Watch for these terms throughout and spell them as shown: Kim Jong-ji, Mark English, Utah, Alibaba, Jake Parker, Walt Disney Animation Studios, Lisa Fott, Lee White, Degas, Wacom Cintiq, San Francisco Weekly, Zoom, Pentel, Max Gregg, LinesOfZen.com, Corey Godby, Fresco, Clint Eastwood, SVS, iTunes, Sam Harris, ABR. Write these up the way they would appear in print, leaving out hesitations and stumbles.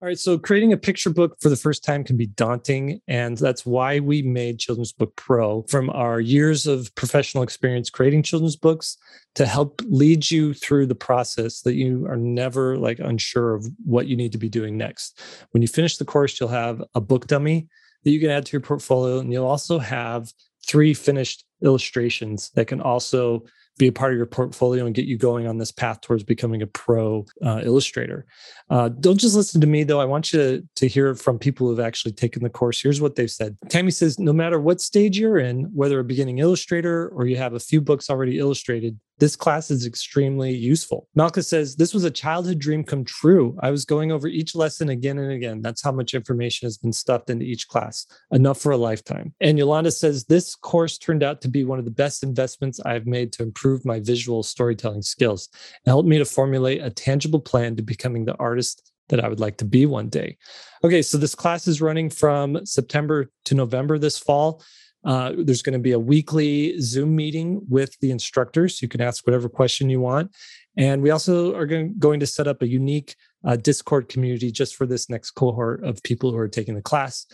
All right, so creating a picture book for the first time can be daunting, and that's why we made Children's Book Pro. From our years of professional experience creating children's books to help lead you through the process that you are never unsure of what you need to be doing next. When you finish the course, you'll have a book dummy that you can add to your portfolio, and you'll also have 3 finished illustrations that can also be a part of your portfolio and get you going on this path towards becoming a pro illustrator. Don't just listen to me, though. I want you to hear from people who've actually taken the course. Here's what they've said. Tammy says, no matter what stage you're in, whether a beginning illustrator or you have a few books already illustrated, this class is extremely useful. Malka says, this was a childhood dream come true. I was going over each lesson again and again. That's how much information has been stuffed into each class. Enough for a lifetime. And Yolanda says, this course turned out to be one of the best investments I've made to improve my visual storytelling skills. It helped me to formulate a tangible plan to becoming the artist that I would like to be one day. Okay, so this class is running from September to November this fall. There's going to be a weekly Zoom meeting with the instructors. You can ask whatever question you want. And we also are going to set up a unique Discord community just for this next cohort of people who are taking the class.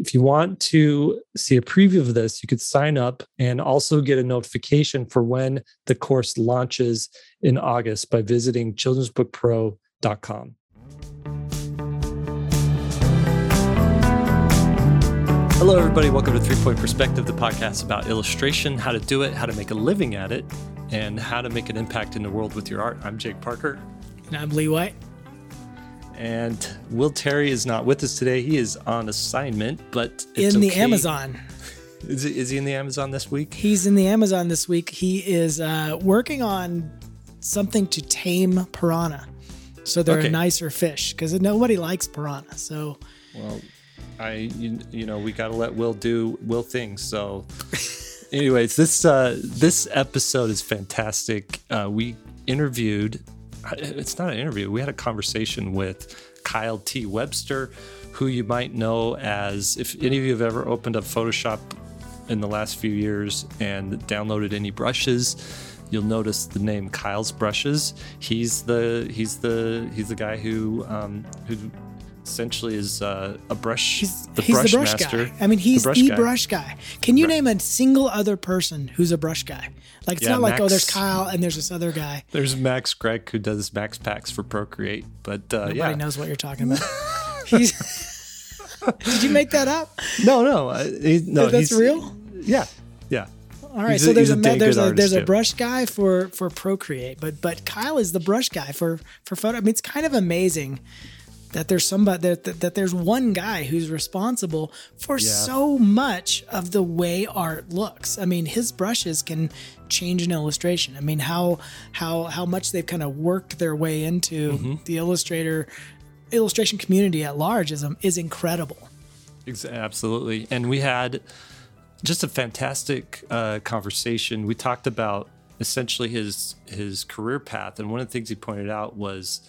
If you want to see a preview of this, you could sign up and also get a notification for when the course launches in August by visiting childrensbookpro.com. Hello, everybody. Welcome to 3 Point Perspective, the podcast about illustration, how to do it, how to make a living at it, and how to make an impact in the world with your art. I'm Jake Parker. And I'm Lee White. And Will Terry is not with us today. He is on assignment, but it's in the Amazon. Is he in the Amazon this week? He's in the Amazon this week. He is working on something to tame piranha, so they're a nicer fish, because nobody likes piranha. So, well, you know, we got to let Will do Will things. So anyways, this episode is fantastic. We interviewed, it's not an interview. We had a conversation with Kyle T. Webster, who you might know as, if any of you have ever opened up Photoshop in the last few years and downloaded any brushes, you'll notice the name Kyle's Brushes. He's the guy who essentially is a brush. He's the brush master. I mean, he's the brush guy. Can you name a single other person who's a brush guy? Like, it's not Max, like, oh, there's Kyle and there's this other guy. There's Max Gregg, who does Max Packs for Procreate, but nobody knows what you're talking about. Did you make that up? No. That's real? Yeah. All right, so there's a brush guy for Procreate, but Kyle is the brush guy for photo. I mean, it's kind of amazing that there's somebody that there's one guy who's responsible for so much of the way art looks. I mean, his brushes can change an illustration. I mean, how much they've kind of worked their way into the illustration community at large is incredible. Absolutely, and we had just a fantastic conversation. We talked about essentially his career path, and one of the things he pointed out was,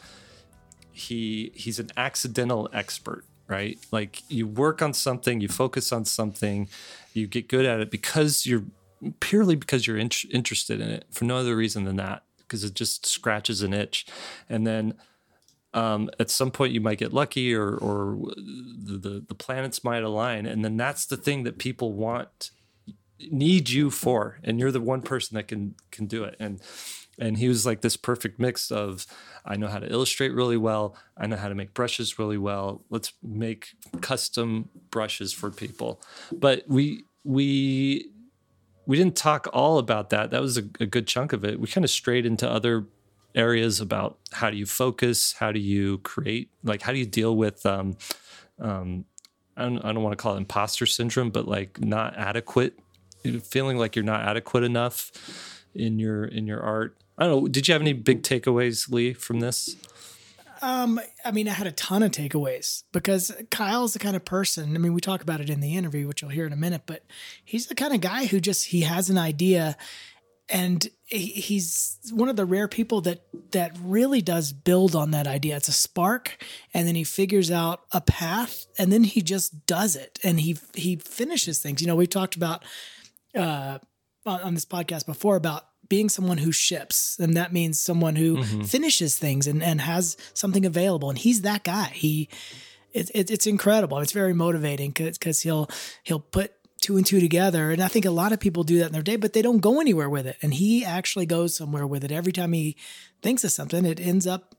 he's an accidental expert, right? Like, you work on something, you focus on something, you get good at it because you're interested in it for no other reason than that, because it just scratches an itch. And then at some point you might get lucky, or the planets might align, and then that's the thing that people need you for, and you're the one person that can do it. And he was like this perfect mix of, I know how to illustrate really well, I know how to make brushes really well, let's make custom brushes for people. But we didn't talk all about that. That was a good chunk of it. We kind of strayed into other areas about how do you focus, how do you create, like, how do you deal with, I don't want to call it imposter syndrome, but like not adequate, feeling like you're not adequate enough in your art. I don't know. Did you have any big takeaways, Lee, from this? I mean, I had a ton of takeaways, because Kyle's the kind of person, I mean, we talk about it in the interview, which you'll hear in a minute, but he's the kind of guy who he has an idea, and he's one of the rare people that really does build on that idea. It's a spark, and then he figures out a path, and then he just does it, and he finishes things. You know, we've talked about, on this podcast before, about being someone who ships, and that means someone who finishes things and has something available. And he's that guy. It's incredible. It's very motivating because he'll put two and two together. And I think a lot of people do that in their day, but they don't go anywhere with it. And he actually goes somewhere with it. Every time he thinks of something, it ends up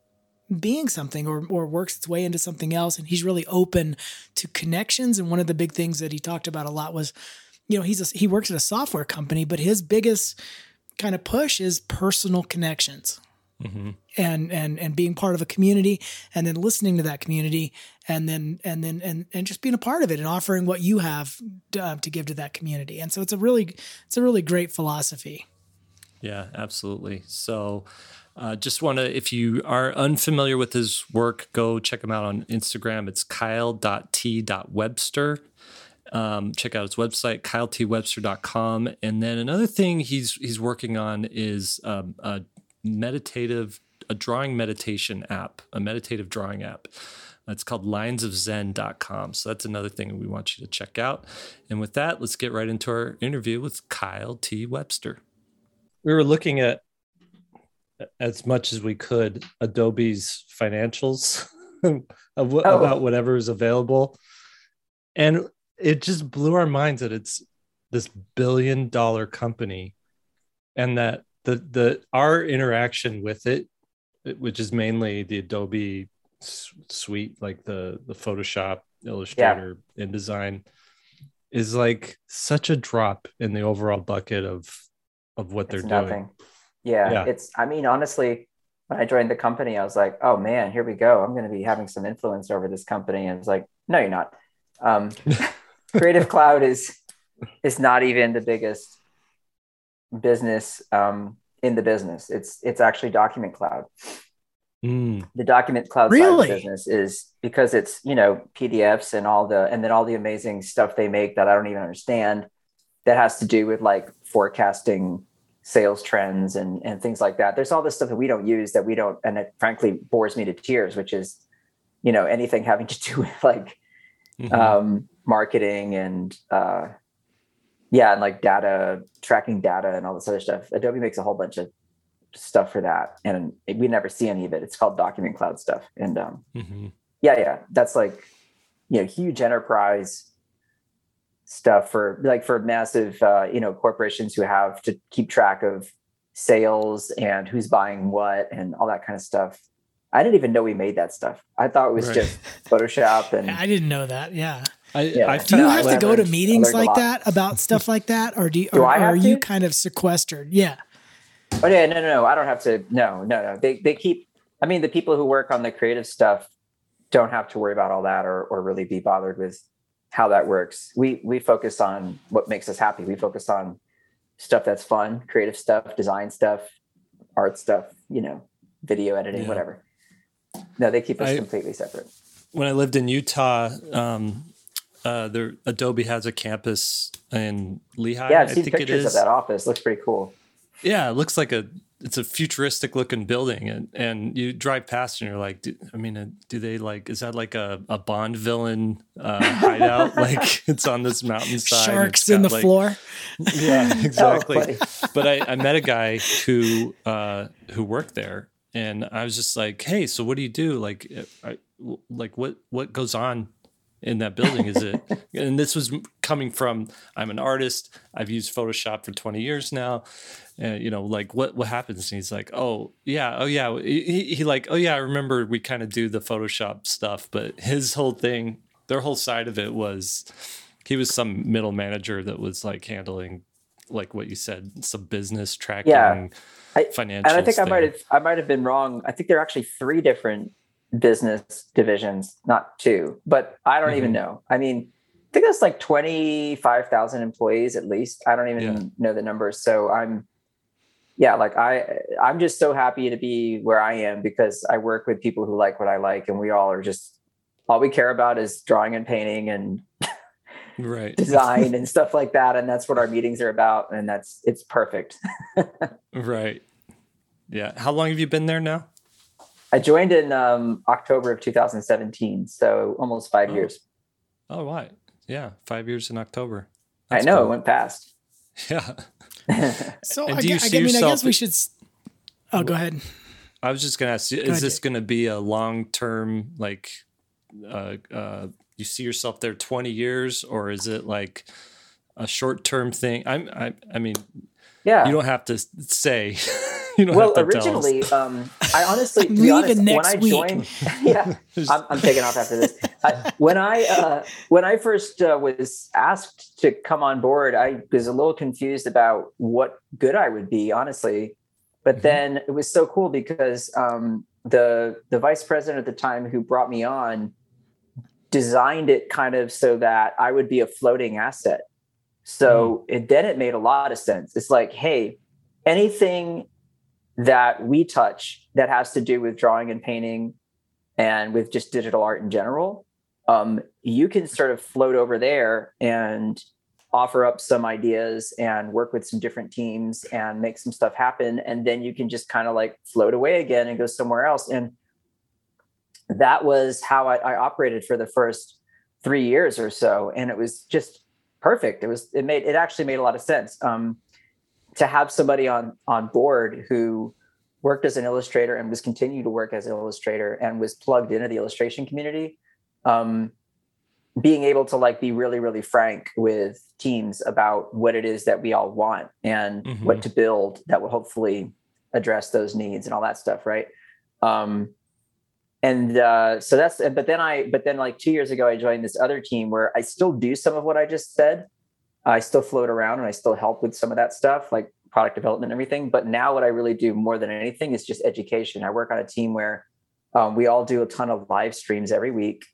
being something or works its way into something else. And he's really open to connections. And one of the big things that he talked about a lot was, you know, he works at a software company, but his biggest kind of push is personal connections and being part of a community, and then listening to that community, and then just being a part of it and offering what you have to give to that community. And so it's a really great philosophy. Yeah, absolutely. So just want to, if you are unfamiliar with his work, go check him out on Instagram. It's Kyle.T.Webster. Check out his website, KyleTWebster.com. And then another thing he's working on is a meditative drawing app. It's called LinesOfZen.com. So that's another thing we want you to check out. And with that, let's get right into our interview with Kyle T. Webster. We were looking at, as much as we could, Adobe's financials about whatever is available. And it just blew our minds that it's this $1 billion company, and that our interaction with it, which is mainly the Adobe suite, like the Photoshop, Illustrator, InDesign, is like such a drop in the overall bucket of what they're doing. Yeah. It's, I mean, honestly, when I joined the company, I was like, oh man, here we go. I'm going to be having some influence over this company. And it's like, no, you're not. Creative Cloud is not even the biggest business in the business. It's actually Document Cloud. The Document Cloud side of business is, because it's, you know, PDFs and then all the amazing stuff they make that I don't even understand, that has to do with like forecasting sales trends and things like that. There's all this stuff that we don't use, and it frankly bores me to tears, which is, you know, anything having to do with like marketing and and like data, tracking data and all this other stuff. Adobe makes a whole bunch of stuff for that, and we never see any of it. It's called Document Cloud stuff. And that's like, you know, huge enterprise stuff for massive, corporations who have to keep track of sales and who's buying what and all that kind of stuff. I didn't even know we made that stuff. I thought it was just Photoshop. And I didn't know that. Yeah. Do you have to go to meetings like that about stuff like that? Or are you kind of sequestered? Yeah. Oh yeah. No. I don't have to. No. They keep, I mean, the people who work on the creative stuff don't have to worry about all that or really be bothered with how that works. We focus on what makes us happy. We focus on stuff that's fun, creative stuff, design stuff, art stuff, video editing, whatever. No, they keep us completely separate. When I lived in Utah, Adobe has a campus in Lehigh. Yeah, I've seen pictures of that office. Looks pretty cool. Yeah, it looks like it's a futuristic looking building, and you drive past and you're like, do they like, is that like a Bond villain hideout? Like it's on this mountainside. Sharks in the floor. Yeah, exactly. But I met a guy who worked there. And I was just like, "Hey, so what do you do? Like what goes on in that building? Is it?" And this was coming from, I'm an artist. I've used Photoshop for 20 years now. And what happens? And he's like, "Oh yeah." He like, "Oh yeah, I remember we kind of do the Photoshop stuff," but his whole thing, their whole side of it was, he was some middle manager that was like handling, like what you said, some business tracking, financial. And I think I might have been wrong. I think there are actually 3 different business divisions, not 2. But I don't even know. I mean, I think that's like 25,000 employees at least. I don't even know the numbers. So I'm just so happy to be where I am, because I work with people who like what I like, and we all are just, all we care about is drawing and painting and design and stuff like that, and that's what our meetings are about, and it's perfect. Right. Yeah. How long have you been there now? I joined in October of 2017, so almost 5 years. Oh, right. Yeah, 5 years in October. That's I know. Cool. It went fast. Yeah. So I guess we should. Oh, go ahead. I was just going to ask you, is this going to be a long-term, like, you see yourself there 20 years, or is it like a short-term thing? I mean, you don't have to say. I honestly, to be honest, when I joined, I'm taking off after this. When I first was asked to come on board, I was a little confused about what good I would be, honestly. But then it was so cool because the vice president at the time who brought me on designed it kind of so that I would be a floating asset. So it made a lot of sense. It's like, hey, anything that we touch that has to do with drawing and painting and with just digital art in general, you can sort of float over there and offer up some ideas and work with some different teams and make some stuff happen. And then you can just kind of like float away again and go somewhere else. And that was how I operated for the first 3 years or so. And it was just perfect. It actually made a lot of sense. To have somebody on board who worked as an illustrator and was continuing to work as an illustrator and was plugged into the illustration community, being able to like be really, really frank with teams about what it is that we all want and what to build that will hopefully address those needs and all that stuff. Right. But then like 2 years ago, I joined this other team where I still do some of what I just said. I still float around and I still help with some of that stuff, like product development and everything. But now what I really do more than anything is just education. I work on a team where we all do a ton of live streams every week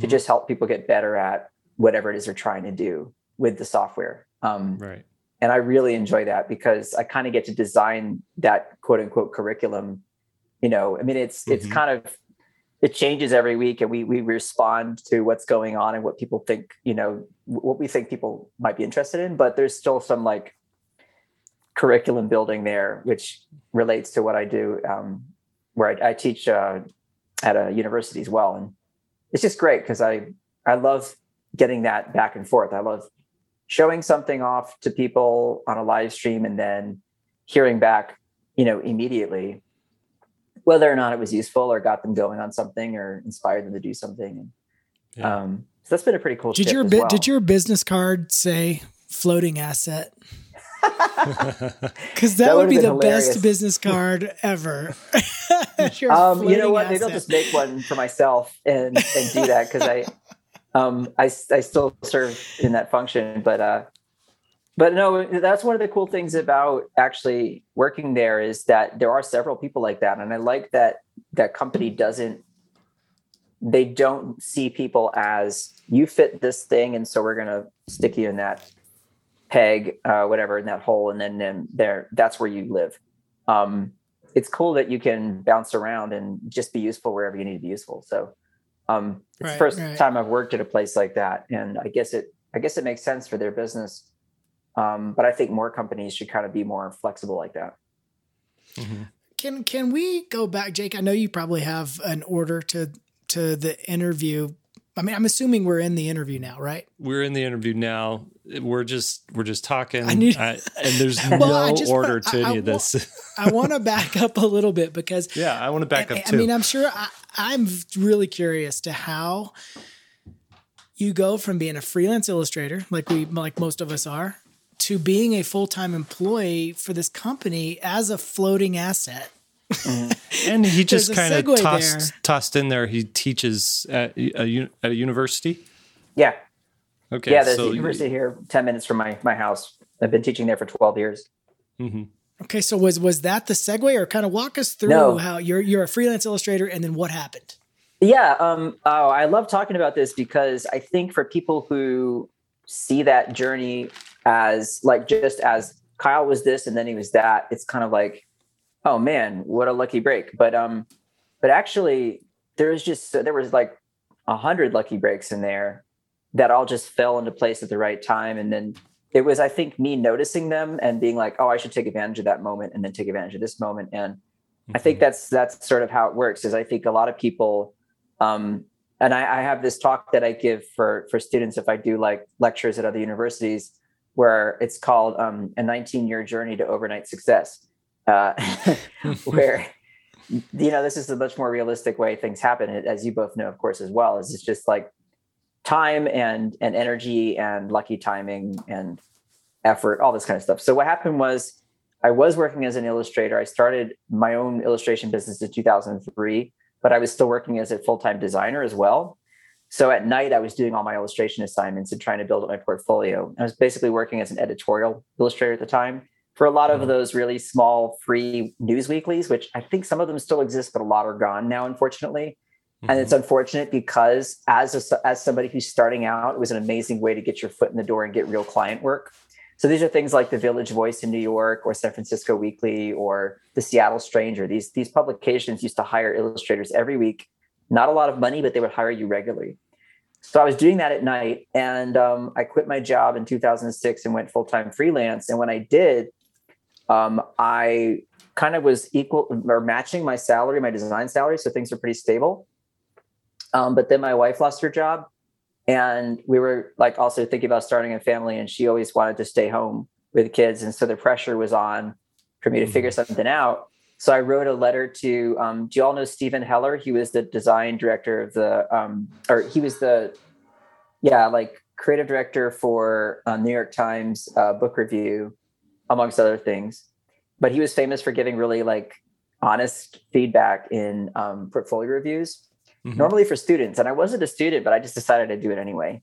to just help people get better at whatever it is they're trying to do with the software. Right. And I really enjoy that because I kind of get to design that quote unquote curriculum. You know, I mean, it's kind of, it changes every week and we respond to what's going on and what people think, you know, what we think people might be interested in, but there's still some like curriculum building there, which relates to what I do, where I teach at a university as well. And it's just great because I love getting that back and forth. I love showing something off to people on a live stream and then hearing back, you know, immediately, whether or not it was useful or got them going on something or inspired them to do something. Yeah. So that's been a pretty cool shift as well. Did your business card say floating asset? Because that would be the hilarious. Best business card ever. You know what? Maybe I'll just make one for myself and do that. Cause I still serve in that function, but no, that's one of the cool things about actually working there is that there are several people like that. And I like that that company they don't see people as you fit this thing. And so we're going to stick you in that peg, whatever, in that hole. And then there, that's where you live. It's cool that you can bounce around and just be useful wherever you need to be useful. So it's the first time I've worked at a place like that. And I guess it makes sense for their business. But I think more companies should kind of be more flexible like that. Mm-hmm. Can we go back, Jake? I know you probably have an order to the interview. I mean, I'm assuming we're in the interview now, right? We're in the interview now. We're just talking and there's order to any of this. I want to back up a little bit because I want to back up too. I mean, I'm sure I'm really curious to how you go from being a freelance illustrator, like most of us are, to being a full-time employee for this company as a floating asset. And he just kind of tossed in there. He teaches at a university. Yeah. Okay. Yeah. There's a university here, 10 minutes from my house. I've been teaching there for 12 years. Mm-hmm. Okay. So was that the segue, or kind of walk us through how you're a freelance illustrator and then what happened? Yeah. I love talking about this because I think for people who see that journey as like, just as Kyle was this and then he was that, it's kind of like, oh man, what a lucky break. But actually there was like 100 lucky breaks in there that all just fell into place at the right time. And then it was, I think, me noticing them and being like, oh, I should take advantage of that moment and then take advantage of this moment. And I think that's sort of how it works. Is I think a lot of people, and I have this talk that I give for students if I do like lectures at other universities, where it's called A 19-Year Journey to Overnight Success, where, you know, this is a much more realistic way things happen, as you both know, of course, as well, is it's just like time and energy and lucky timing and effort, all this kind of stuff. So what happened was I was working as an illustrator. I started my own illustration business in 2003, but I was still working as a full-time designer as well. So at night, I was doing all my illustration assignments and trying to build up my portfolio. I was basically working as an editorial illustrator at the time for a lot of those really small free news weeklies, which I think some of them still exist, but a lot are gone now, unfortunately. Mm-hmm. And it's unfortunate because as somebody who's starting out, it was an amazing way to get your foot in the door and get real client work. So these are things like the Village Voice in New York or San Francisco Weekly or the Seattle Stranger. These publications used to hire illustrators every week. Not a lot of money, but they would hire you regularly. So I was doing that at night, and I quit my job in 2006 and went full-time freelance. And when I did, I kind of was equal or matching my salary, my design salary. So things were pretty stable. But then my wife lost her job, and we were like also thinking about starting a family, and she always wanted to stay home with kids. And so the pressure was on for me to figure something out. So I wrote a letter to, do you all know Stephen Heller? He was the design director of the, or he was the, yeah, like creative director for New York Times book review, amongst other things. But he was famous for giving really like honest feedback in portfolio reviews, normally for students. And I wasn't a student, but I just decided to do it anyway.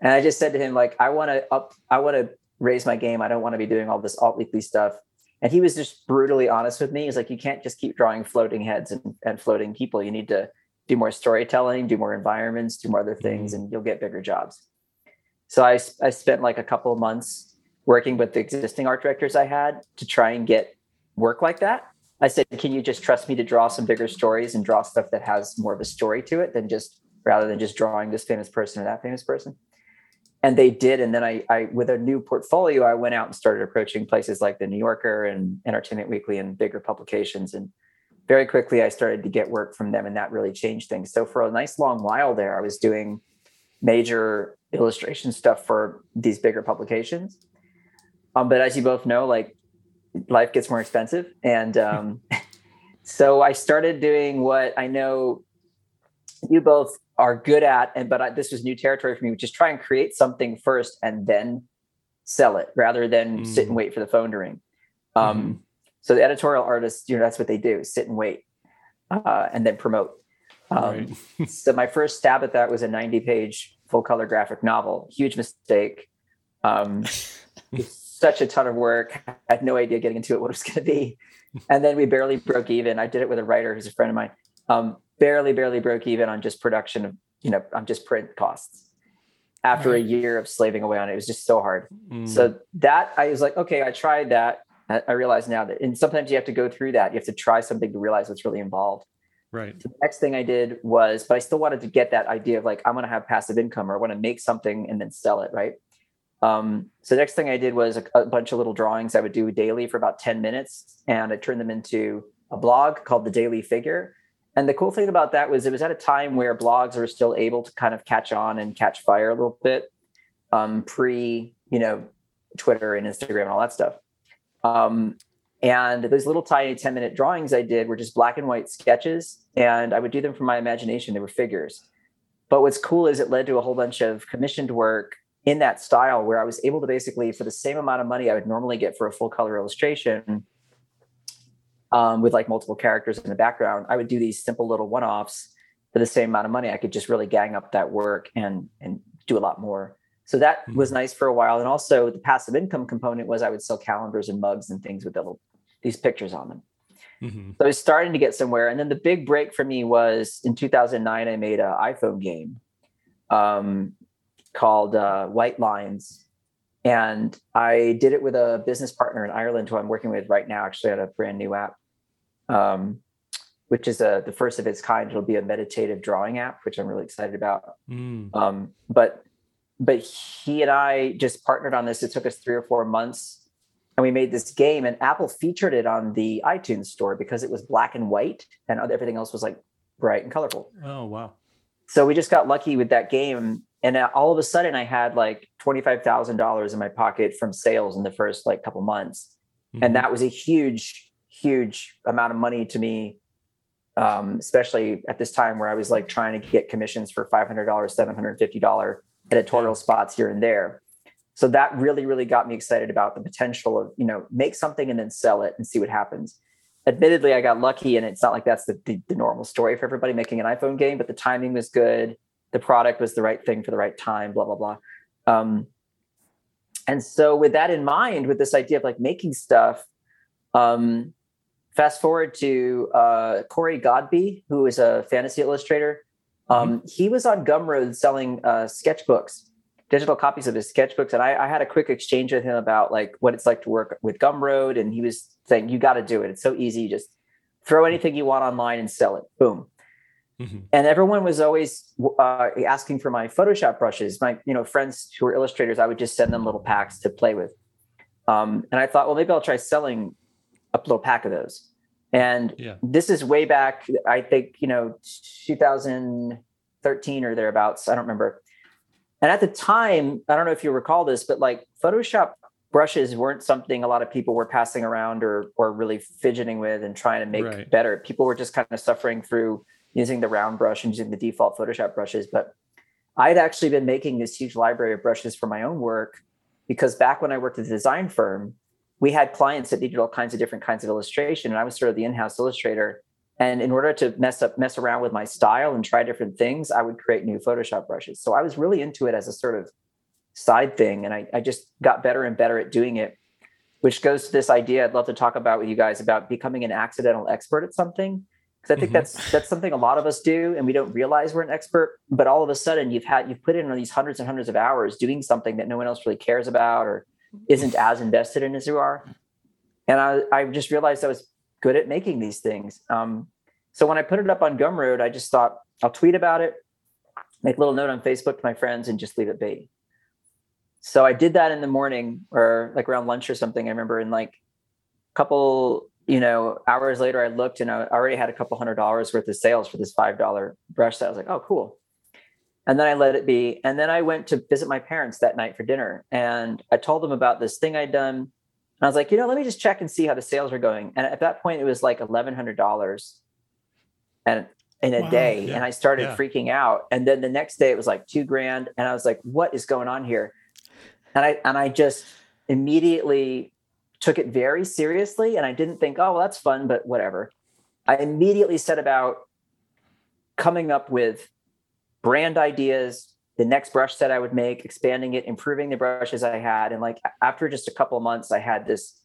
And I just said to him, like, I want to raise my game. I don't want to be doing all this alt-weekly stuff. And he was just brutally honest with me. He's like, you can't just keep drawing floating heads and floating people. You need to do more storytelling, do more environments, do more other things, and you'll get bigger jobs. So I spent like a couple of months working with the existing art directors I had to try and get work like that. I said, can you just trust me to draw some bigger stories and draw stuff that has more of a story to it than just, rather than just drawing this famous person or that famous person? And they did. And then I, with a new portfolio, I went out and started approaching places like the New Yorker and Entertainment Weekly and bigger publications. And very quickly, I started to get work from them, and that really changed things. So for a nice long while there, I was doing major illustration stuff for these bigger publications. But as you both know, like life gets more expensive. And so I started doing what I know you both are good at, but this was new territory for me, which is try and create something first and then sell it rather than sit and wait for the phone to ring. So the editorial artists, you know, that's what they do, sit and wait and then promote. Right. So my first stab at that was a 90-page full color graphic novel. Huge mistake. Such a ton of work. I had no idea getting into it what it was going to be. And then we barely broke even. I did it with a writer who's a friend of mine. Barely broke even on just production of, you know, on just print costs after a year of slaving away on it. It was just so hard. So that I was like, okay, I tried that. I realize now that, and sometimes you have to go through that. You have to try something to realize what's really involved. Right. So the next thing I did was, but I still wanted to get that idea of like, I'm going to have passive income, or I want to make something and then sell it. Right. So the next thing I did was a bunch of little drawings I would do daily for about 10 minutes. And I turned them into a blog called The Daily Figure. And the cool thing about that was it was at a time where blogs were still able to kind of catch on and catch fire a little bit, pre, you know, Twitter and Instagram and all that stuff. And those little tiny 10-minute drawings I did were just black and white sketches, and I would do them from my imagination. They were figures. But what's cool is it led to a whole bunch of commissioned work in that style where I was able to basically, for the same amount of money I would normally get for a full color illustration, with like multiple characters in the background, I would do these simple little one-offs for the same amount of money. I could just really gang up that work and do a lot more. So that was nice for a while. And also the passive income component was I would sell calendars and mugs and things with these pictures on them. So I was starting to get somewhere. And then the big break for me was in 2009, I made an iPhone game called White Lines. And I did it with a business partner in Ireland who I'm working with right now, actually, on a brand new app, which is the first of its kind. It'll be a meditative drawing app, which I'm really excited about. But he and I just partnered on this. It took us 3 or 4 months, and we made this game, and Apple featured it on the iTunes store because it was black and white and everything else was like bright and colorful. Oh, wow. So we just got lucky with that game. And all of a sudden I had like $25,000 in my pocket from sales in the first like couple months. Mm-hmm. And that was a huge, huge amount of money to me. Especially at this time where I was like trying to get commissions for $500, $750 editorial spots here and there. So that really, really got me excited about the potential of, you know, make something and then sell it and see what happens. Admittedly, I got lucky, and it's not like that's the normal story for everybody making an iPhone game, but the timing was good. The product was the right thing for the right time, blah, blah, blah. And so with that in mind, with this idea of like making stuff, fast forward to Corey Godby, who is a fantasy illustrator. He was on Gumroad selling sketchbooks, digital copies of his sketchbooks. And I had a quick exchange with him about like what it's like to work with Gumroad. And he was saying, you got to do it. It's so easy. You just throw anything you want online and sell it. Boom. Mm-hmm. And everyone was always asking for my Photoshop brushes. My, you know, friends who were illustrators, I would just send them little packs to play with. And I thought, well, maybe I'll try selling a little pack of those. And this is way back, I think, you know, 2013 or thereabouts. I don't remember. And at the time, I don't know if you recall this, but like Photoshop brushes weren't something a lot of people were passing around or really fidgeting with and trying to make better. People were just kind of suffering through using the round brush and using the default Photoshop brushes. But I'd actually been making this huge library of brushes for my own work, because back when I worked at a design firm, we had clients that needed all kinds of different kinds of illustration. And I was sort of the in-house illustrator. And in order to mess around with my style and try different things, I would create new Photoshop brushes. So I was really into it as a sort of side thing. And I just got better and better at doing it, which goes to this idea I'd love to talk about with you guys about becoming an accidental expert at something. Because I think that's something a lot of us do, and we don't realize we're an expert. But all of a sudden, you've put in these hundreds and hundreds of hours doing something that no one else really cares about or isn't as invested in as you are. And I just realized I was good at making these things. So when I put it up on Gumroad, I just thought I'll tweet about it, make a little note on Facebook to my friends, and just leave it be. So I did that in the morning, or like around lunch or something. I remember in like a couple, you know, hours later, I looked and I already had a couple $100 worth of sales for this $5 brush. So I was like, oh, cool. And then I let it be. And then I went to visit my parents that night for dinner. And I told them about this thing I'd done. And I was like, you know, let me just check and see how the sales are going. And at that point, it was like $1,100 and in a day. Yeah. And I started freaking out. And then the next day it was like $2,000. And I was like, what is going on here? And I just immediately took it very seriously. And I didn't think, oh, well, that's fun, but whatever. I immediately set about coming up with brand ideas, the next brush set I would make, expanding it, improving the brushes I had. And like after just a couple of months, I had this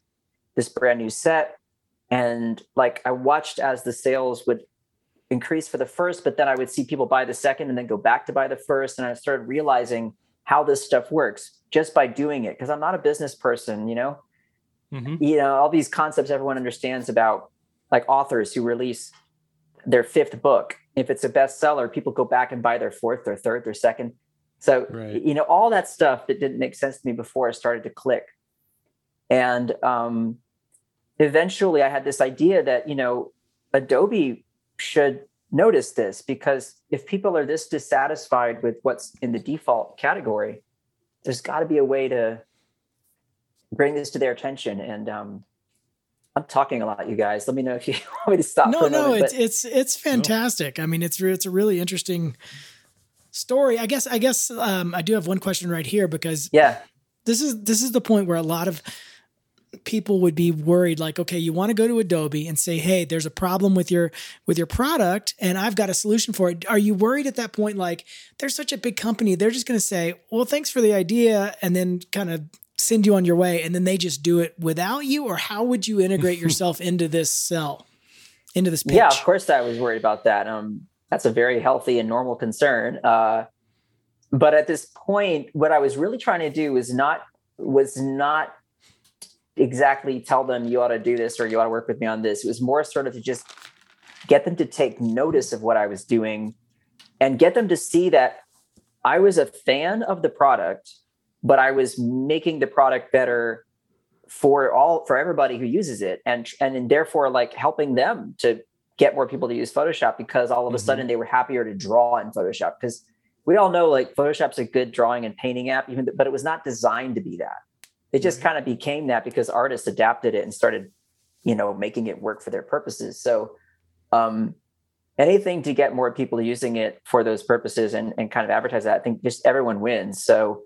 brand new set. And like I watched as the sales would increase for the first, but then I would see people buy the second and then go back to buy the first. And I started realizing how this stuff works just by doing it. Because I'm not a business person, you know? Mm-hmm. You know, all these concepts everyone understands about like authors who release their fifth book. If it's a bestseller, people go back and buy their fourth, their third, their second. So, you know, all that stuff that didn't make sense to me before started to click. And eventually I had this idea that, you know, Adobe should notice this, because if people are this dissatisfied with what's in the default category, there's got to be a way to bring this to their attention. And I'm talking a lot, you guys. Let me know if you want me to stop. No, it's fantastic. I mean, it's a really interesting story. I guess I do have one question right here, because this is the point where a lot of people would be worried, like, okay, you want to go to Adobe and say, hey, there's a problem with your product and I've got a solution for it. Are you worried at that point? Like, they're such a big company. They're just going to say, well, thanks for the idea, and then kind of send you on your way, and then they just do it without you? Or how would you integrate yourself into this cell, into this pitch? Yeah, of course I was worried about that. That's a very healthy and normal concern. But at this point, what I was really trying to do was not exactly tell them you ought to do this or you ought to work with me on this. It was more sort of to just get them to take notice of what I was doing and get them to see that I was a fan of the product, but I was making the product better for everybody who uses it, and therefore like helping them to get more people to use Photoshop, because all of a sudden they were happier to draw in Photoshop. Because we all know like Photoshop's a good drawing and painting app, even, but it was not designed to be that. It just kind of became that because artists adapted it and started, you know, making it work for their purposes. So anything to get more people using it for those purposes and kind of advertise that, I think just everyone wins. So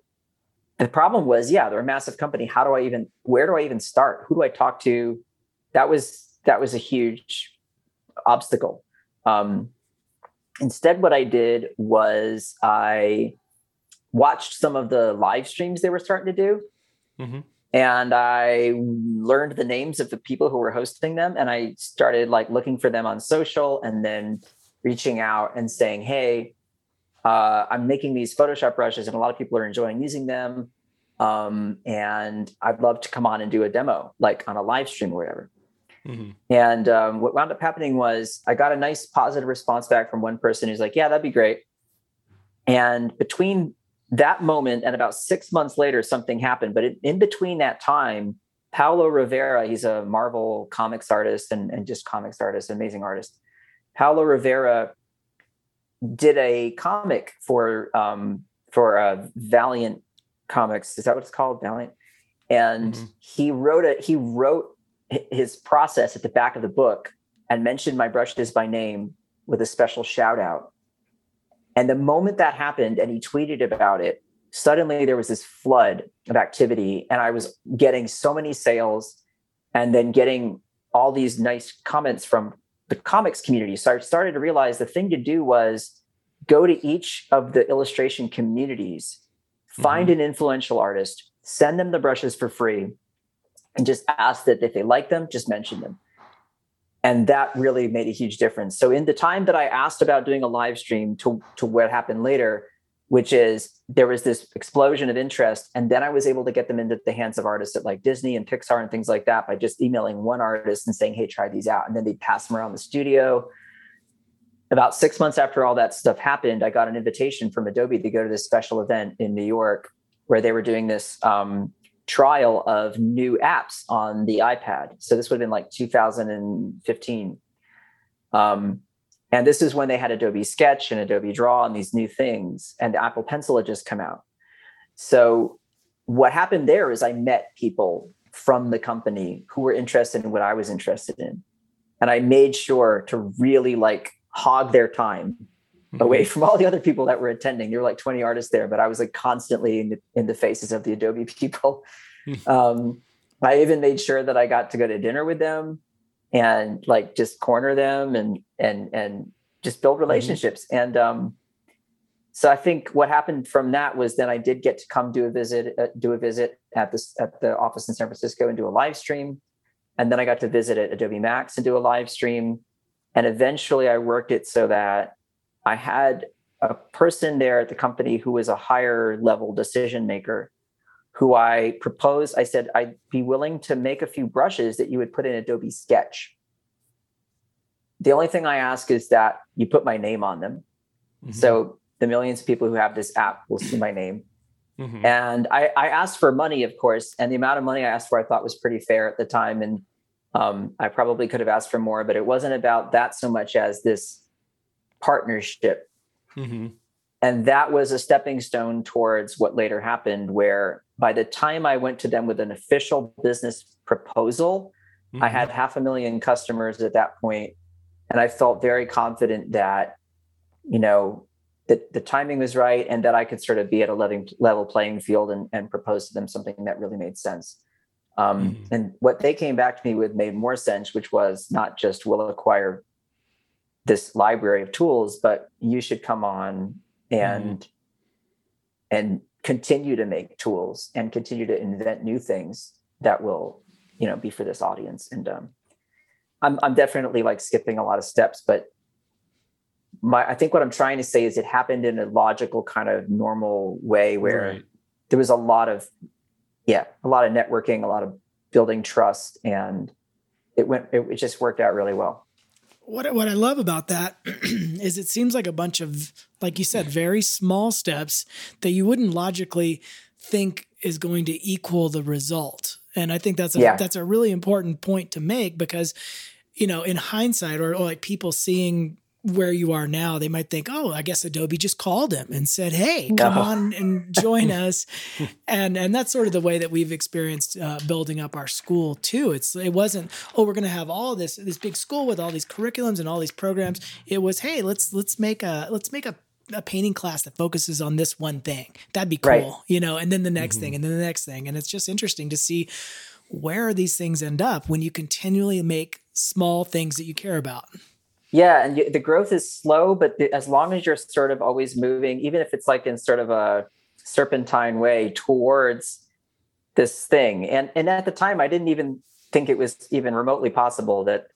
the problem was, yeah, they're a massive company. How do I even, where do I even start? Who do I talk to? That was a huge obstacle. Instead, what I did was I watched some of the live streams they were starting to do. Mm-hmm. And I learned the names of the people who were hosting them. And I started like looking for them on social and then reaching out and saying, hey, I'm making these Photoshop brushes and a lot of people are enjoying using them. And I'd love to come on and do a demo, like on a live stream or whatever. Mm-hmm. And what wound up happening was I got a nice positive response back from one person who's like, yeah, that'd be great. And between that moment and about 6 months later, something happened. But in between that time, Paolo Rivera, he's a Marvel comics artist and just comics artist, amazing artist. Paolo Rivera did a comic for Valiant Comics. Is that what it's called? Valiant. And mm-hmm. he wrote his process at the back of the book and mentioned my brushes by name with a special shout out. And the moment that happened and he tweeted about it, suddenly there was this flood of activity and I was getting so many sales and then getting all these nice comments from the comics community. So I started to realize the thing to do was go to each of the illustration communities, find mm-hmm. an influential artist, send them the brushes for free, and just ask that if they like them, just mention them. And that really made a huge difference. So in the time that I asked about doing a live stream to what happened later, which is there was this explosion of interest. And then I was able to get them into the hands of artists at like Disney and Pixar and things like that by just emailing one artist and saying, hey, try these out. And then they'd pass them around the studio. About 6 months after all that stuff happened, I got an invitation from Adobe to go to this special event in New York where they were doing this trial of new apps on the iPad. So this would have been like 2015. And this is when they had Adobe Sketch and Adobe Draw and these new things, and the Apple Pencil had just come out. So what happened there is I met people from the company who were interested in what I was interested in. And I made sure to really like hog their time mm-hmm. away from all the other people that were attending. There were like 20 artists there, but I was like constantly in the faces of the Adobe people. I even made sure that I got to go to dinner with them and like just corner them and just build relationships. Mm-hmm. And so I think what happened from that was then I did get to come do a visit at the office in San Francisco and do a live stream. And then I got to visit at Adobe Max and do a live stream. And eventually I worked it so that I had a person there at the company who was a higher level decision maker who I proposed. I said, I'd be willing to make a few brushes that you would put in Adobe Sketch. The only thing I ask is that you put my name on them. Mm-hmm. So the millions of people who have this app will see my name. Mm-hmm. And I asked for money, of course. And the amount of money I asked for, I thought was pretty fair at the time. And I probably could have asked for more, but it wasn't about that so much as this partnership. Mm-hmm. And that was a stepping stone towards what later happened, where by the time I went to them with an official business proposal, mm-hmm. I had 500,000 customers at that point. And I felt very confident that, you know, that the timing was right and that I could sort of be at a level playing field and propose to them something that really made sense. Mm-hmm. And what they came back to me with made more sense, which was not just we'll acquire this library of tools, but you should come on and continue to make tools and continue to invent new things that will, you know, be for this audience. And I'm definitely like skipping a lot of steps, but I think what I'm trying to say is it happened in a logical kind of normal way where right. there was a lot of networking, a lot of building trust, and it just worked out really well. What I love about that is it seems like a bunch of, like you said, very small steps that you wouldn't logically think is going to equal the result. And I think that's a really important point to make because, you know, in hindsight or like people seeing where you are now, they might think, oh, I guess Adobe just called him and said, hey, come on and join us. And that's sort of the way that we've experienced building up our school too. It wasn't, oh, we're going to have all this big school with all these curriculums and all these programs. It was, hey, let's make a painting class that focuses on this one thing. That'd be cool, right? You know, and then the next thing and then the next thing. And it's just interesting to see where these things end up when you continually make small things that you care about. Yeah, and the growth is slow, but as long as you're sort of always moving, even if it's like in sort of a serpentine way towards this thing. And at the time, I didn't even think it was even remotely possible that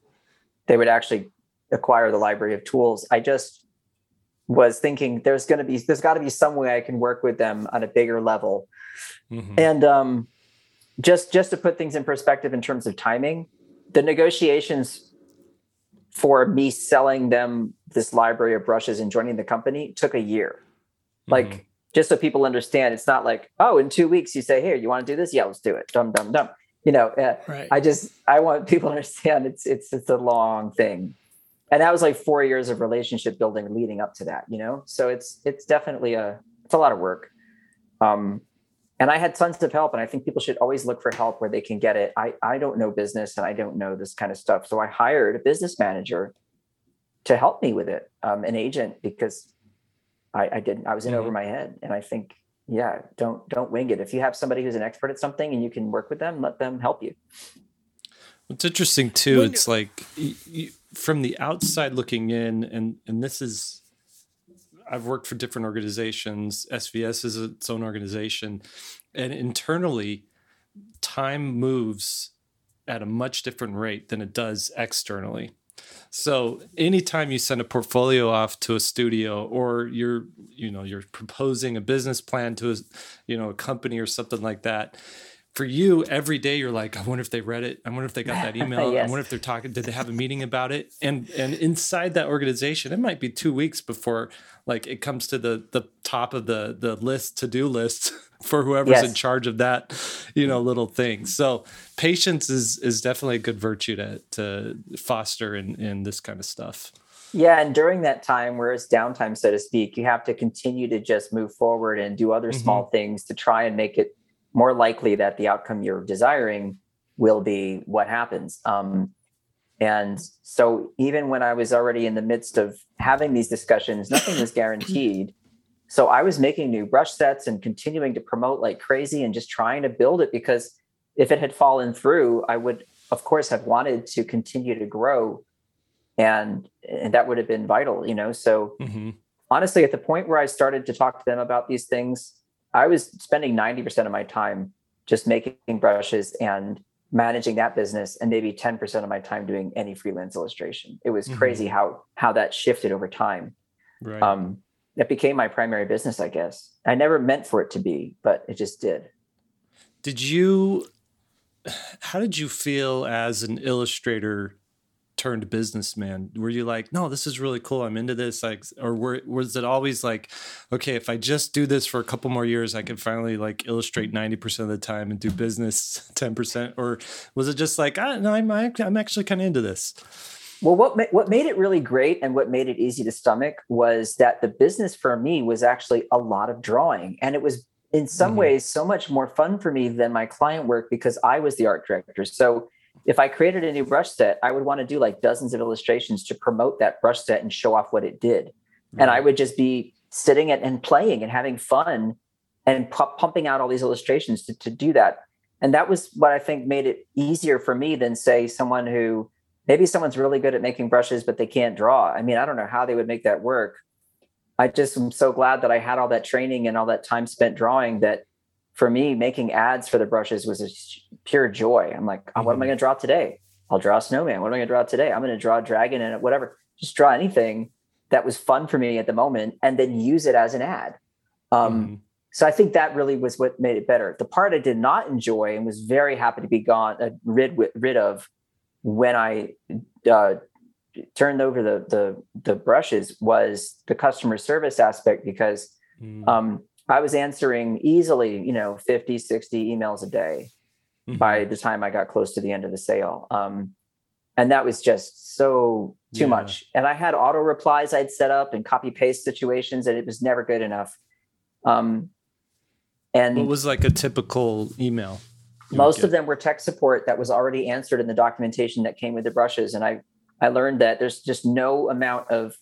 they would actually acquire the library of tools. I just was thinking there's got to be some way I can work with them on a bigger level. Mm-hmm. And just to put things in perspective in terms of timing, the negotiations for me selling them this library of brushes and joining the company took a year. Like, just so people understand, it's not like, oh, in 2 weeks you say, here, you want to do this? Yeah, let's do it. Dum. You know, right. I want people to understand it's a long thing. And that was like 4 years of relationship building leading up to that, you know? So it's definitely it's a lot of work. And I had tons of help, and I think people should always look for help where they can get it. I don't know business, and I don't know this kind of stuff. So I hired a business manager to help me with it, an agent, because I was in over my head. And I think, yeah, don't wing it. If you have somebody who's an expert at something and you can work with them, let them help you. It's interesting too. It's like from the outside looking in, and this is, I've worked for different organizations. SVS is its own organization. And internally, time moves at a much different rate than it does externally. So anytime you send a portfolio off to a studio, or you're proposing a business plan to a company or something like that, for you, every day you're like, I wonder if they read it. I wonder if they got that email. Yes. I wonder if they're talking. Did they have a meeting about it? And inside that organization, it might be 2 weeks before like it comes to the top of the list, to-do list for whoever's in charge of that, little thing. So patience is definitely a good virtue to foster in this kind of stuff. Yeah. And during that time, where it's downtime, so to speak, you have to continue to just move forward and do other small things to try and make it more likely that the outcome you're desiring will be what happens. And so even when I was already in the midst of having these discussions, nothing was guaranteed. So I was making new brush sets and continuing to promote like crazy and just trying to build it, because if it had fallen through, I would, of course, have wanted to continue to grow. And that would have been vital, you know? So honestly, at the point where I started to talk to them about these things, I was spending 90% of my time just making brushes and managing that business, and maybe 10% of my time doing any freelance illustration. It was crazy how that shifted over time. Right. It became my primary business, I guess. I never meant for it to be, but it just did. How did you feel as an illustrator turned businessman? Were you like, no, this is really cool, I'm into this, like, or was it always like, okay, if I just do this for a couple more years, I can finally like illustrate 90% of the time and do business 10%? Or was it just like, no, I'm actually kind of into this? Well, what made it really great and what made it easy to stomach was that the business for me was actually a lot of drawing, and it was in some ways so much more fun for me than my client work, because I was the art director. So if I created a new brush set, I would want to do like dozens of illustrations to promote that brush set and show off what it did. Mm-hmm. And I would just be sitting and playing and having fun and pumping out all these illustrations to do that. And that was what I think made it easier for me than, say, someone who, maybe someone's really good at making brushes, but they can't draw. I mean, I don't know how they would make that work. I just am so glad that I had all that training and all that time spent drawing that, for me, making ads for the brushes was a pure joy. I'm like, oh, what am I going to draw today? I'll draw a snowman. What am I going to draw today? I'm going to draw a dragon and whatever. Just draw anything that was fun for me at the moment, and then use it as an ad. So I think that really was what made it better. The part I did not enjoy and was very happy to be rid of when I turned over the brushes was the customer service aspect, because I was answering easily, 50, 60 emails a day by the time I got close to the end of the sale. And that was just so too much. And I had auto replies I'd set up and copy paste situations, and it was never good enough. And what was like a typical email? Most of them were tech support that was already answered in the documentation that came with the brushes. And I learned that there's just no amount of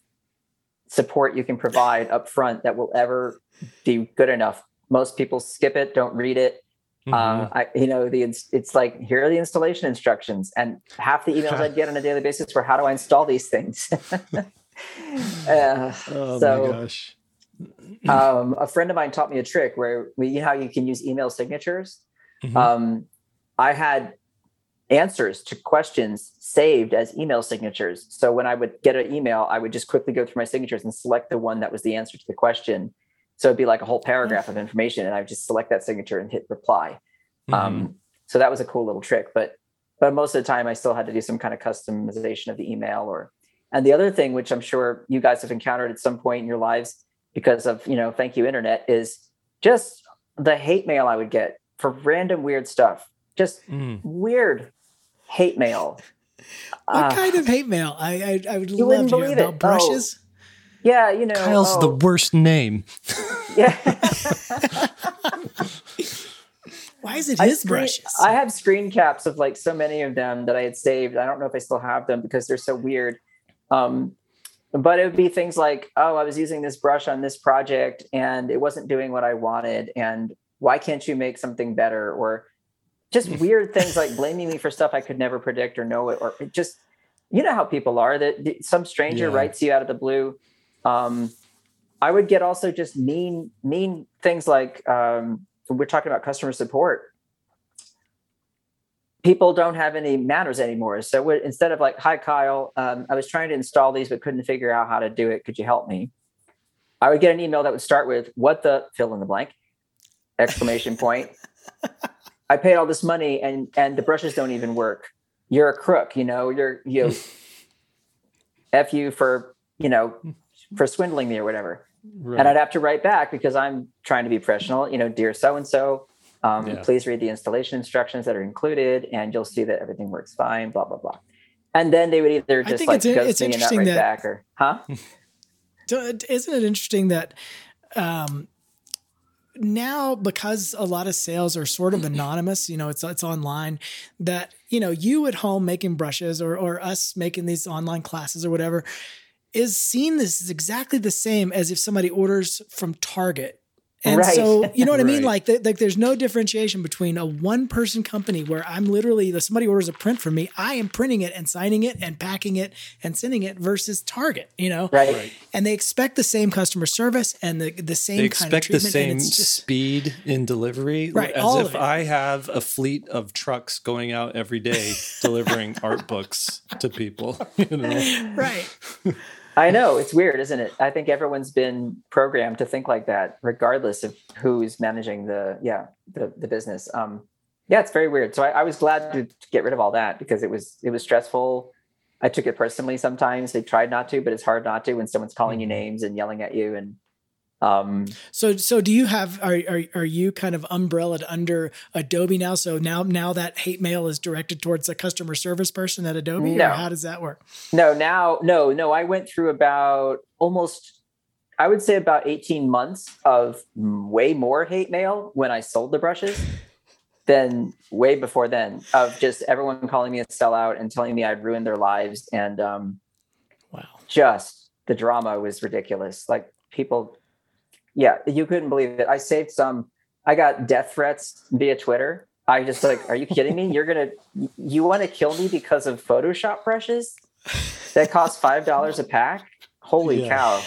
support you can provide up front that will ever be good enough. Most people skip it, don't read it. It's like, here are the installation instructions, and half the emails I'd get on a daily basis were, how do I install these things? My gosh. A friend of mine taught me a trick where how you can use email signatures. I had answers to questions saved as email signatures. So when I would get an email, I would just quickly go through my signatures and select the one that was the answer to the question. So it'd be like a whole paragraph of information, and I would just select that signature and hit reply. So that was a cool little trick, but most of the time I still had to do some kind of customization of the email. And the other thing, which I'm sure you guys have encountered at some point in your lives because of, thank you, internet, is just the hate mail I would get for random weird stuff, just weird hate mail. What kind of hate mail? I would love to hear about brushes. Yeah, Kyle's the worst name. Yeah. Why is it his brushes? I have screen caps of like so many of them that I had saved. I don't know if I still have them because they're so weird. But it would be things like, oh, I was using this brush on this project and it wasn't doing what I wanted. And why can't you make something better? Or just weird things like blaming me for stuff I could never predict or know it. Or just, you know how people are, that some stranger writes you out of the blue. I would get also just mean things like, we're talking about customer support. People don't have any manners anymore. So instead of like, hi, Kyle, I was trying to install these, but couldn't figure out how to do it. Could you help me? I would get an email that would start with, what the fill in the blank, exclamation point. I paid all this money and the brushes don't even work. You're a crook, you're F you for, for swindling me or whatever. Right. And I'd have to write back because I'm trying to be professional, dear so-and-so, please read the installation instructions that are included and you'll see that everything works fine, blah, blah, blah. And then they would either just like ghost me and not write back or, Isn't it interesting that now, because a lot of sales are sort of anonymous, it's online, that, you at home making brushes or us making these online classes or whatever, is seen this is exactly the same as if somebody orders from Target. And so, you know what I mean? Like there's no differentiation between a one person company where I'm literally, if somebody orders a print from me, I am printing it and signing it and packing it and sending it versus Target, Right. And they expect the same customer service and the same kind of treatment. They expect the same speed in delivery. Right. As if I have a fleet of trucks going out every day delivering art books to people. Right. I know, it's weird, isn't it? I think everyone's been programmed to think like that, regardless of who's managing the business. It's very weird. So I was glad to get rid of all that because it was stressful. I took it personally sometimes. They tried not to, but it's hard not to when someone's calling you names and yelling at you. And so do you have, are you kind of umbrellaed under Adobe now? So now that hate mail is directed towards a customer service person at Adobe? No. Or how does that work? No. I went through about 18 months of way more hate mail when I sold the brushes than way before then, of just everyone calling me a sellout and telling me I'd ruined their lives. And, just the drama was ridiculous. Like people, you couldn't believe it. I saved some. I got death threats via Twitter. I just like, are you kidding me? You want to kill me because of Photoshop brushes that cost $5 a pack? Holy cow!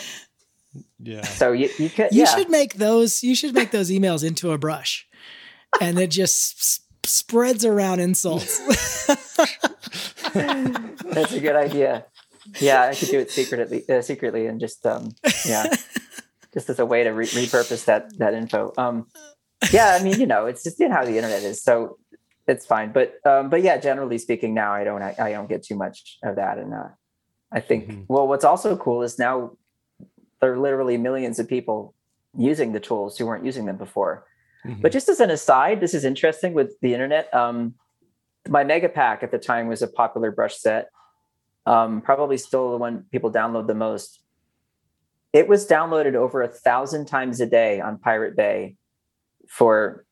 Yeah. So you could. You should make those emails into a brush, and it just spreads around insults. That's a good idea. Yeah, I could do it secretly, and just just as a way to repurpose that info. It's just how the internet is, so it's fine. But generally speaking, now I don't get too much of that. And I think, what's also cool is now there are literally millions of people using the tools who weren't using them before. But just as an aside, this is interesting with the internet. my Mega Pack at the time was a popular brush set. Probably still the one people download the most. It was downloaded over 1,000 times a day on Pirate Bay for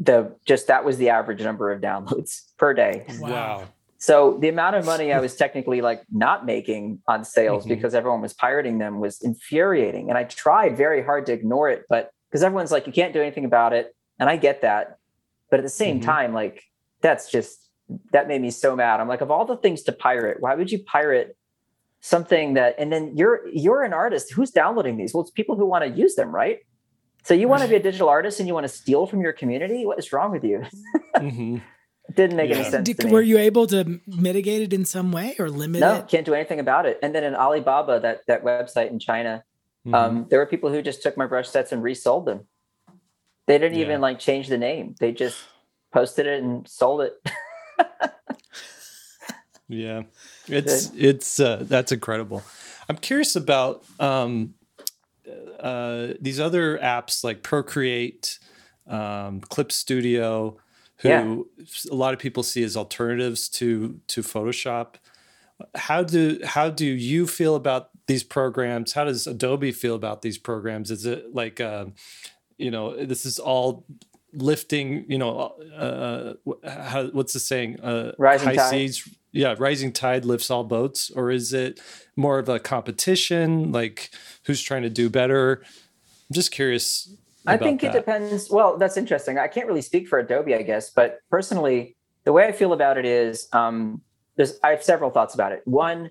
that was the average number of downloads per day. Wow. So the amount of money I was technically like not making on sales because everyone was pirating them was infuriating. And I tried very hard to ignore it, but because everyone's like, you can't do anything about it. And I get that. But at the same time, like that made me so mad. I'm like, of all the things to pirate, why would you pirate something that, and then you're an artist who's downloading these? Well, it's people who want to use them, right? So you want to be a digital artist and you want to steal from your community? What is wrong with you? It didn't make any sense to me. Were you able to mitigate it in some way or limit it? No, can't do anything about it. And then in Alibaba, that website in China, there were people who just took my brush sets and resold them. They didn't even like change the name. They just posted it and sold it. That's incredible. I'm curious about these other apps like Procreate, Clip Studio, who a lot of people see as alternatives to Photoshop. How do you feel about these programs? How does Adobe feel about these programs? Is it like this is all lifting? What's the saying? Rising high tide. Seas. Yeah, rising tide lifts all boats, or is it more of a competition? Like, who's trying to do better? I'm just curious. I think it depends. Well, that's interesting. I can't really speak for Adobe, I guess, but personally, the way I feel about it is I have several thoughts about it. One,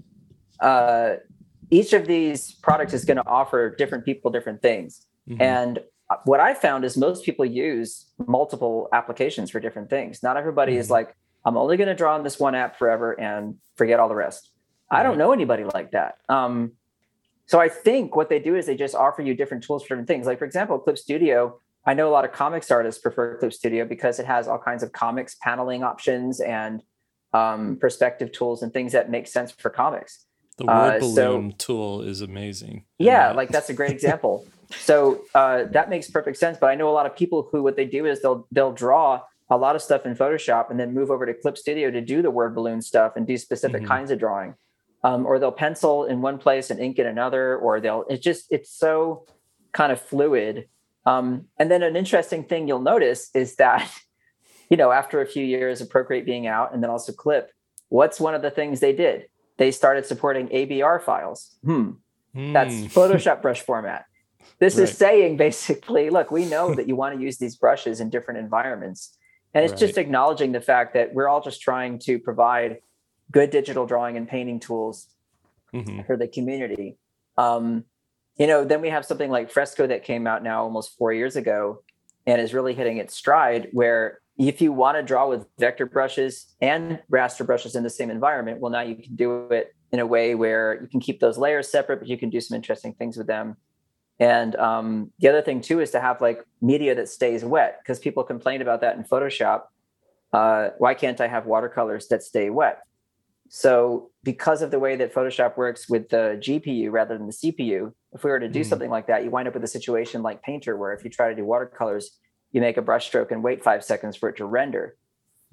each of these products is going to offer different people different things, and what I found is most people use multiple applications for different things. Not everybody is like, I'm only going to draw on this one app forever and forget all the rest. I don't know anybody like that. So I think what they do is they just offer you different tools for different things. Like, for example, Clip Studio, I know a lot of comics artists prefer Clip Studio because it has all kinds of comics paneling options and perspective tools and things that make sense for comics. The word balloon tool is amazing. Yeah, like that's a great example. So that makes perfect sense. But I know a lot of people who what they do is they'll draw a lot of stuff in Photoshop and then move over to Clip Studio to do the word balloon stuff and do specific kinds of drawing. Or they'll pencil in one place and ink in another, or it's so kind of fluid. And then an interesting thing you'll notice is that, after a few years of Procreate being out and then also Clip, what's one of the things they did? They started supporting ABR files. That's Photoshop brush format. This is saying basically, look, we know that you want to use these brushes in different environments. And it's just acknowledging the fact that we're all just trying to provide good digital drawing and painting tools for the community. Then we have something like Fresco that came out now almost 4 years ago and is really hitting its stride, where if you want to draw with vector brushes and raster brushes in the same environment, well, now you can do it in a way where you can keep those layers separate, but you can do some interesting things with them. And the other thing, too, is to have like media that stays wet, because people complained about that in Photoshop. Why can't I have watercolors that stay wet? So because of the way that Photoshop works with the GPU rather than the CPU, if we were to do something like that, you wind up with a situation like Painter, where if you try to do watercolors, you make a brush stroke and wait 5 seconds for it to render.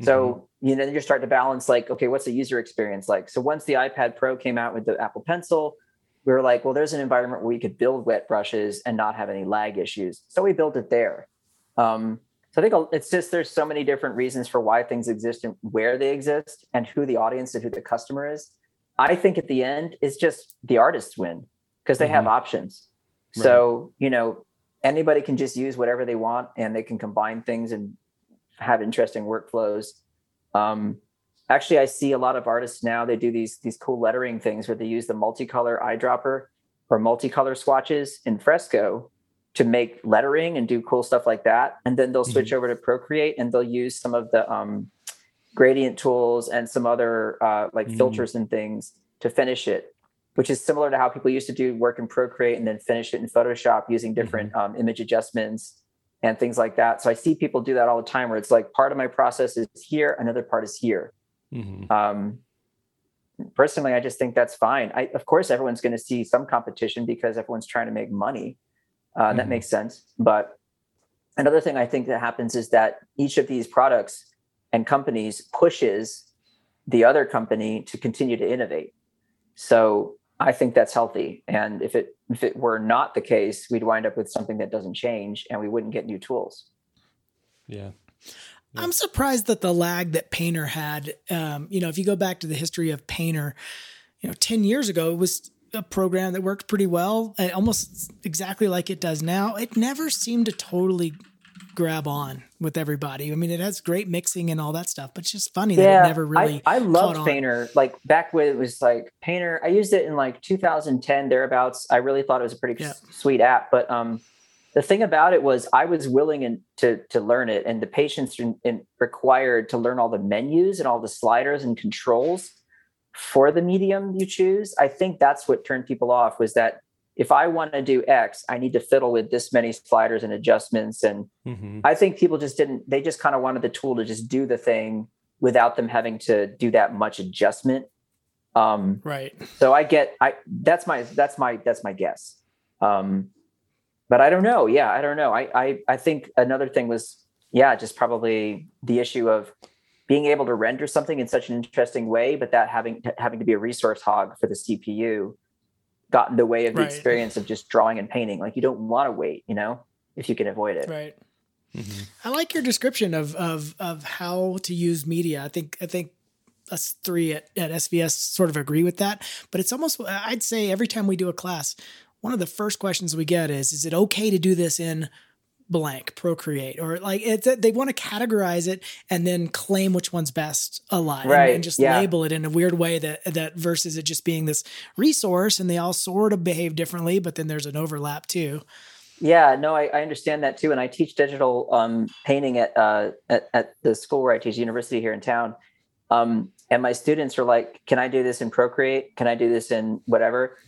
So then you start to balance like, okay, what's the user experience like? So once the iPad Pro came out with the Apple Pencil, we were like, well, there's an environment where we could build wet brushes and not have any lag issues. So we built it there. So I think it's just there's so many different reasons for why things exist and where they exist and who the audience and who the customer is. I think at the end, it's just the artists win because they have options. Right. So, anybody can just use whatever they want and they can combine things and have interesting workflows. Actually, I see a lot of artists now, they do these cool lettering things where they use the multicolor eyedropper or multicolor swatches in Fresco to make lettering and do cool stuff like that. And then they'll switch over to Procreate and they'll use some of the gradient tools and some other filters and things to finish it, which is similar to how people used to do work in Procreate and then finish it in Photoshop using different image adjustments and things like that. So I see people do that all the time, where it's like part of my process is here, another part is here. Personally, I just think that's fine. Of course, everyone's going to see some competition because everyone's trying to make money. That makes sense. But another thing I think that happens is that each of these products and companies pushes the other company to continue to innovate. So I think that's healthy. And if it were not the case, we'd wind up with something that doesn't change and we wouldn't get new tools. Yeah. Yeah. I'm surprised that the lag that Painter had, if you go back to the history of Painter, 10 years ago, it was a program that worked pretty well, almost exactly like it does now. It never seemed to totally grab on with everybody. I mean, it has great mixing and all that stuff, but it's just funny that it never really I loved Painter. Like back when it was like Painter, I used it in like 2010 thereabouts. I really thought it was a pretty sweet app, but the thing about it was I was willing to learn it, and the patience required to learn all the menus and all the sliders and controls for the medium you choose. I think that's what turned people off, was that if I want to do X, I need to fiddle with this many sliders and adjustments. And I think people just they just kind of wanted the tool to just do the thing without them having to do that much adjustment. Right. So that's my guess. But I don't know. Yeah, I don't know. I think another thing was, just probably the issue of being able to render something in such an interesting way, but that having to be a resource hog for the CPU got in the way of the experience of just drawing and painting. Like, you don't want to wait, if you can avoid it. Right. Mm-hmm. I like your description of how to use media. I think us three at SVS sort of agree with that, but it's almost, I'd say every time we do a class, one of the first questions we get is it okay to do this in blank Procreate? Or like they want to categorize it and then claim which one's best a lot, right, and just label it in a weird way that versus it just being this resource, and they all sort of behave differently, but then there's an overlap too. Yeah, no, I understand that too. And I teach digital painting at the school where I teach, university here in town. And my students are like, can I do this in Procreate? Can I do this in whatever?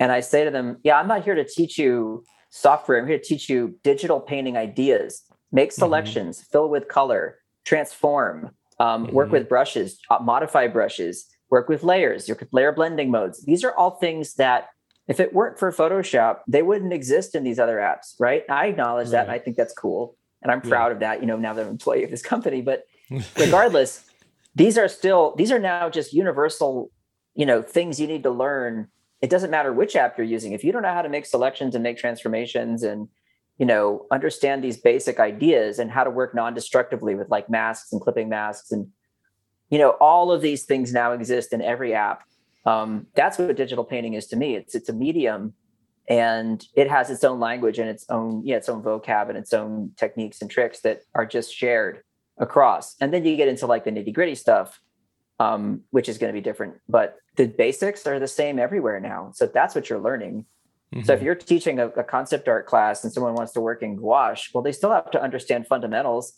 And I say to them, I'm not here to teach you software. I'm here to teach you digital painting ideas. Make selections, fill with color, transform, work with brushes, modify brushes, work with layers, layer blending modes. These are all things that if it weren't for Photoshop, they wouldn't exist in these other apps, right? I acknowledge that, and I think that's cool. And I'm proud of that, now that I'm an employee of this company. But regardless, these are now just universal, things you need to learn. It doesn't matter which app you're using. If you don't know how to make selections and make transformations and, understand these basic ideas and how to work non-destructively with like masks and clipping masks and, all of these things now exist in every app. That's what digital painting is to me. It's a medium, and it has its own language and its own vocab and its own techniques and tricks that are just shared across. And then you get into like the nitty-gritty stuff, which is going to be different, but the basics are the same everywhere now. So that's what you're learning. Mm-hmm. So if you're teaching a concept art class and someone wants to work in gouache, well, they still have to understand fundamentals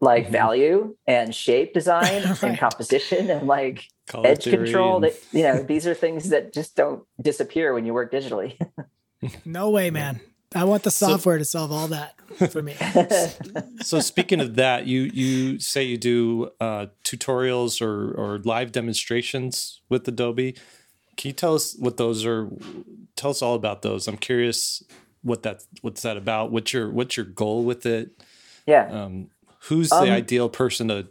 like value and shape design and composition and like color edge control. That, these are things that just don't disappear when you work digitally. No way, man. I want the software to solve all that for me. So speaking of that, you say you do tutorials or live demonstrations with Adobe. Can you tell us what those are? Tell us all about those. I'm curious what's that about? What's your goal with it? Yeah. Who's the ideal person to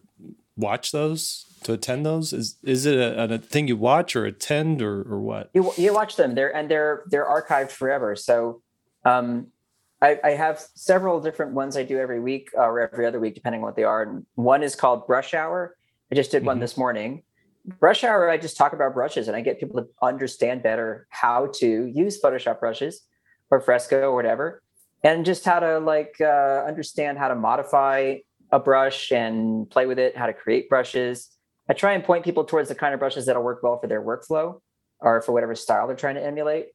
watch those? To attend those? Is it a thing you watch or attend or what? You watch them. They're archived forever. So. I have several different ones I do every week or every other week, depending on what they are. And one is called Brush Hour. I just did one this morning. Brush Hour, I just talk about brushes and I get people to understand better how to use Photoshop brushes or Fresco or whatever, and just how to like understand how to modify a brush and play with it, how to create brushes. I try and point people towards the kind of brushes that'll work well for their workflow or for whatever style they're trying to emulate.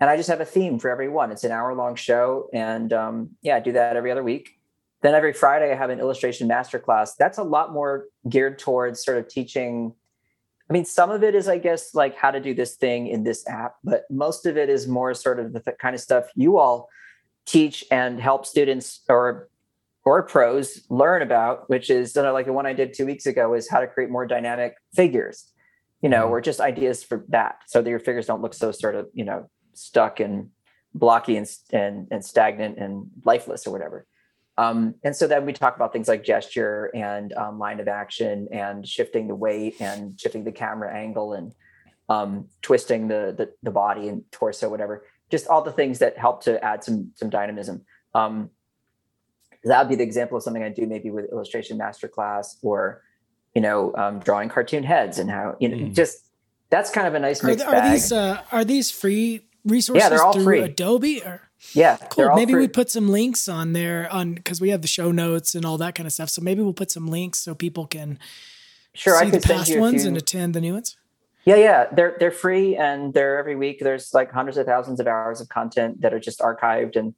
And I just have a theme for every one. It's an hour-long show. And I do that every other week. Then every Friday, I have an illustration masterclass. That's a lot more geared towards sort of teaching. I mean, some of it is, I guess, like how to do this thing in this app. But most of it is more sort of the kind of stuff you all teach and help students or pros learn about, which is like the one I did 2 weeks ago is how to create more dynamic figures, or just ideas for that. So that your figures don't look so sort of, stuck and blocky and stagnant and lifeless or whatever. And so then we talk about things like gesture and line of action and shifting the weight and shifting the camera angle and twisting the body and torso, whatever, just all the things that help to add some dynamism. That would be the example of something I do maybe with illustration masterclass or, drawing cartoon heads and how, just, that's kind of a nice mixed bag. Are these free resources? Yeah, they're all through free. Adobe or? Yeah. Cool. Maybe we put some links on there because we have the show notes and all that kind of stuff. So maybe we'll put some links so people can see the past ones and attend the new ones. Yeah. Yeah. They're free and they're every week. There's like hundreds of thousands of hours of content that are just archived. And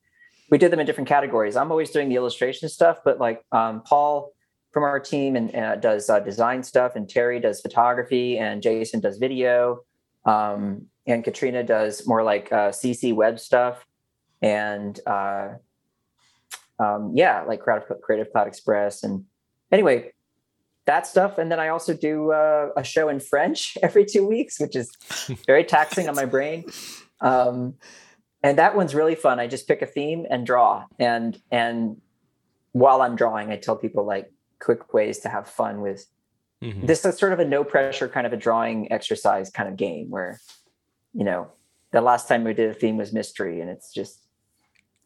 we did them in different categories. I'm always doing the illustration stuff, but like Paul from our team and does design stuff, and Terry does photography, and Jason does video. And Katrina does more like CC web stuff. And like Creative Cloud Express. And anyway, that stuff. And then I also do a show in French every 2 weeks, which is very taxing on my brain. And that one's really fun. I just pick a theme and draw. And while I'm drawing, I tell people like quick ways to have fun with this is sort of a no pressure kind of a drawing exercise kind of game where, the last time we did a theme was mystery, and it's just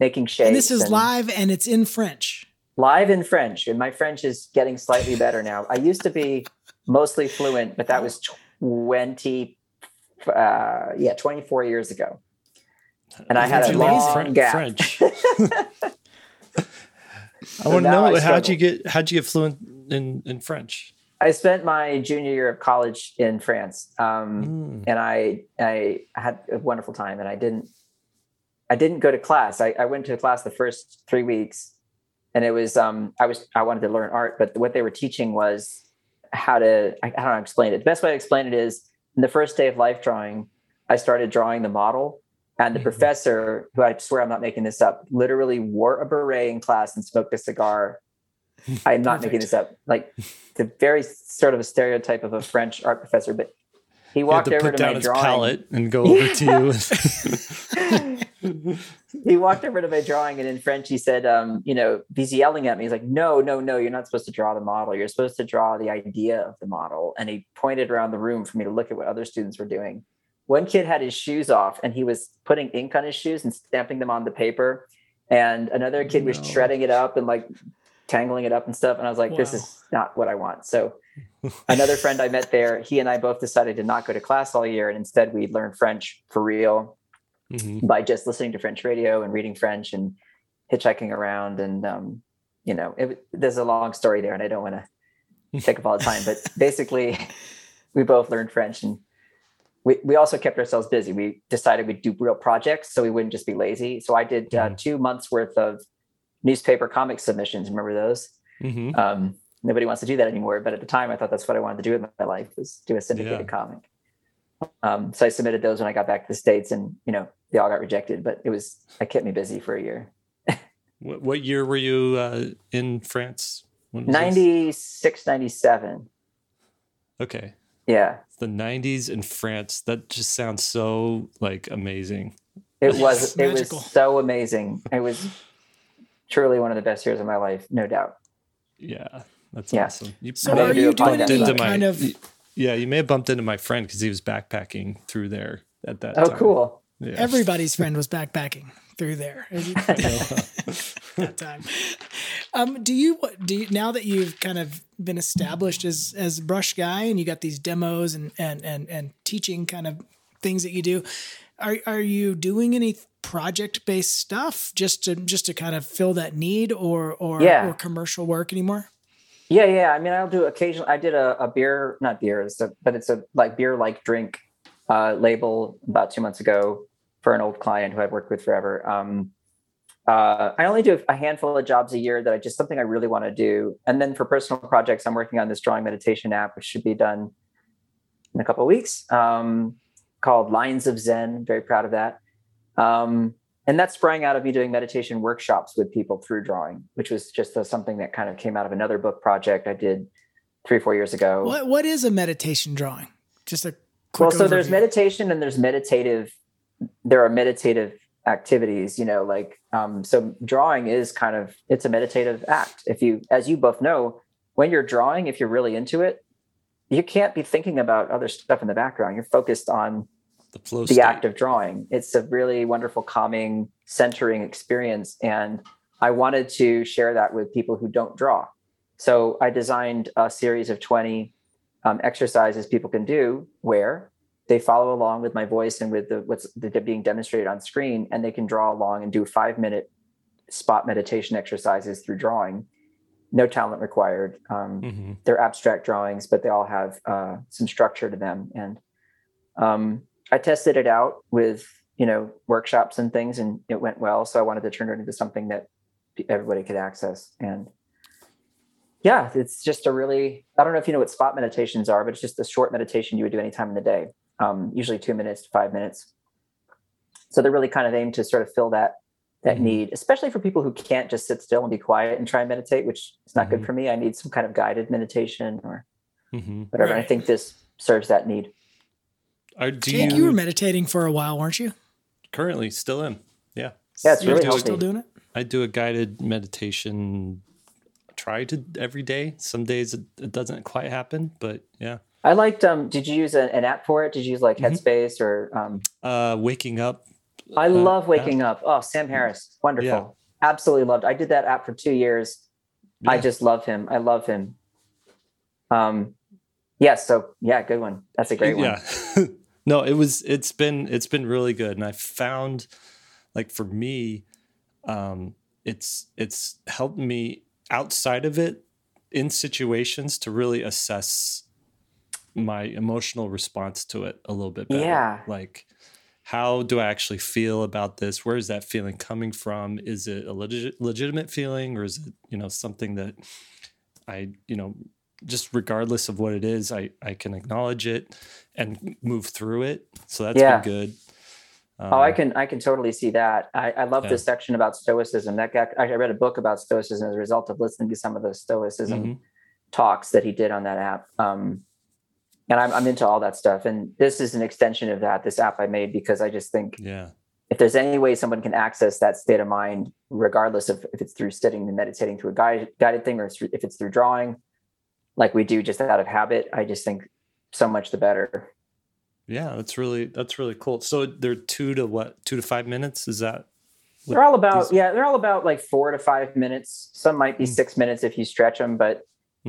making shapes. And this is live and it's in French. Live in French. And my French is getting slightly better now. I used to be mostly fluent, but that was 24 years ago. And I had a long gap. French. I want to know, how'd you get fluent in French? I spent my junior year of college in France. And I had a wonderful time, and I didn't go to class. I went to class the first 3 weeks, and it was, I wanted to learn art, but what they were teaching was how to, I don't know how to explain it. The best way to explain it is in the first day of life drawing, I started drawing the model, and the professor, who I swear I'm not making this up, literally wore a beret in class and smoked a cigar. I'm not making this up. Like the very sort of a stereotype of a French art professor, but he walked over to my drawing palette and go over to you. He walked over to my drawing, and in French, he said, he's yelling at me. He's like, no, you're not supposed to draw the model. You're supposed to draw the idea of the model. And he pointed around the room for me to look at what other students were doing. One kid had his shoes off, and he was putting ink on his shoes and stamping them on the paper. And another kid was shredding it up and like tangling it up and stuff. And I was like, this is not what I want. So another friend I met there, he and I both decided to not go to class all year. And instead we learned French for real by just listening to French radio and reading French and hitchhiking around. And, there's a long story there, and I don't want to take up all the time, but basically we both learned French, and we also kept ourselves busy. We decided we'd do real projects so we wouldn't just be lazy. So I did 2 months worth of newspaper comic submissions. Remember those? Nobody wants to do that anymore, but at the time I thought that's what I wanted to do with my life, was do a syndicated comic. So I submitted those when I got back to the States, and they all got rejected, but I kept me busy for a year. What year were you in France? 96, 97. Okay. Yeah. It's the 90s in France. That just sounds so like amazing. It was so amazing. It was truly one of the best years of my life, no doubt. Yeah, that's awesome. You may have bumped into my friend because he was backpacking through there at that time. Oh, cool. Yeah. Everybody's friend was backpacking through there that time. Do you now that you've kind of been established as brush guy, and you got these demos and teaching kind of things that you do, are you doing any project based stuff just to kind of fill that need or commercial work anymore? Yeah. I mean, I'll do occasionally. I did a beer, not beer, but it's a like beer, like drink label about 2 months ago for an old client who I've worked with forever. I only do a handful of jobs a year that I just something I really want to do. And then for personal projects, I'm working on this drawing meditation app, which should be done in a couple of weeks, called Lines of Zen. Very proud of that. And that sprang out of me doing meditation workshops with people through drawing, which was just something that kind of came out of another book project I did 3 or 4 years ago. What is a meditation drawing? Just a quick overview. There's meditation and there are meditative activities, you know, like, so drawing is kind of, it's a meditative act. If you, as you both know, when you're drawing, if you're really into it, you can't be thinking about other stuff in the background. You're focused on the flow, the act of drawing. It's a really wonderful, calming, centering experience. And I wanted to share that with people who don't draw. So I designed a series of 20 exercises people can do where they follow along with my voice and with the, what's being demonstrated on screen, and they can draw along and do 5-minute spot meditation exercises through drawing. No talent required. They're abstract drawings, but they all have some structure to them. And I tested it out with, you know, workshops and things, and it went well. So I wanted to turn it into something that everybody could access. And yeah, it's just a really, I don't know if you know what spot meditations are, but it's just a short meditation you would do any time in the day, usually 2 minutes to 5 minutes. So they're really kind of aimed to sort of fill that need, especially for people who can't just sit still and be quiet and try and meditate, which is not good for me. I need some kind of guided meditation or whatever. Right. I think this serves that need. Jake, you were meditating for a while, weren't you? Currently, still am. Yeah. Yeah, it's really healthy. Still doing it? I do a guided meditation, try to every day. Some days it doesn't quite happen, but yeah. I liked, did you use an app for it? Did you use like Headspace or? Waking Up. I love Waking Up. Oh, Sam Harris. Wonderful. Yeah. Absolutely loved. I did that app for 2 years. Yeah. I just love him. I love him. Yes. Yeah, so yeah, good one. That's a great one. Yeah. No, it's been really good. And I found, like, for me, it's helped me outside of it in situations to really assess my emotional response to it a little bit better. Yeah. Like, how do I actually feel about this? Where is that feeling coming from? Is it a legitimate feeling, or is it, you know, something that I, you know, just regardless of what it is, I can acknowledge it and move through it. So that's been good. I can totally see that. I love this section about stoicism. I read a book about stoicism as a result of listening to some of the stoicism talks that he did on that app. And I'm into all that stuff. And this is an extension of that, this app I made, because I just think if there's any way someone can access that state of mind, regardless of if it's through sitting and meditating through a guided thing, or if it's through drawing, like we do just out of habit, I just think so much the better. Yeah, that's really cool. So they're 2 to 5 minutes? Is that? They're all about, they're all about like 4 to 5 minutes. Some might be 6 minutes if you stretch them, but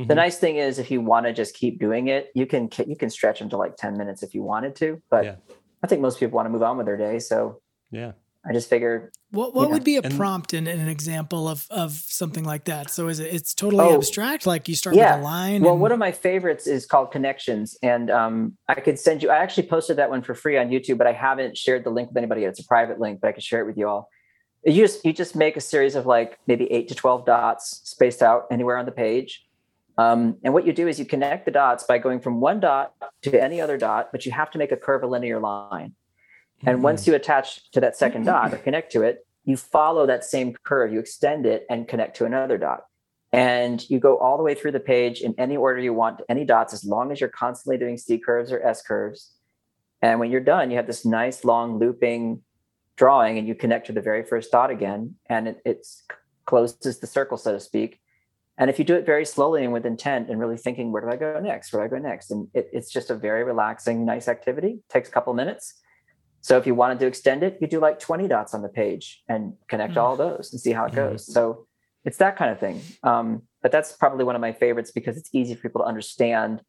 the nice thing is, if you want to just keep doing it, you can stretch them to like 10 minutes if you wanted to, but I think most people want to move on with their day. So yeah, I just figured. What would be a prompt and an example of something like that? So it's totally abstract, like you start with a line? Well, one of my favorites is called Connections. And I could send you, I actually posted that one for free on YouTube, but I haven't shared the link with anybody yet. It's a private link, but I can share it with you all. You just make a series of like maybe 8 to 12 dots spaced out anywhere on the page. And what you do is you connect the dots by going from one dot to any other dot, but you have to make a curvilinear line. And once you attach to that second dot or connect to it, you follow that same curve, you extend it and connect to another dot. And you go all the way through the page in any order you want, any dots, as long as you're constantly doing C curves or S curves. And when you're done, you have this nice long looping drawing, and you connect to the very first dot again. And it's closes the circle, so to speak. And if you do it very slowly and with intent and really thinking, where do I go next? Where do I go next? And it's just a very relaxing, nice activity. Takes a couple minutes. So if you wanted to extend it, you do like 20 dots on the page and connect all those and see how it goes. So it's that kind of thing. But that's probably one of my favorites because it's easy for people to understand,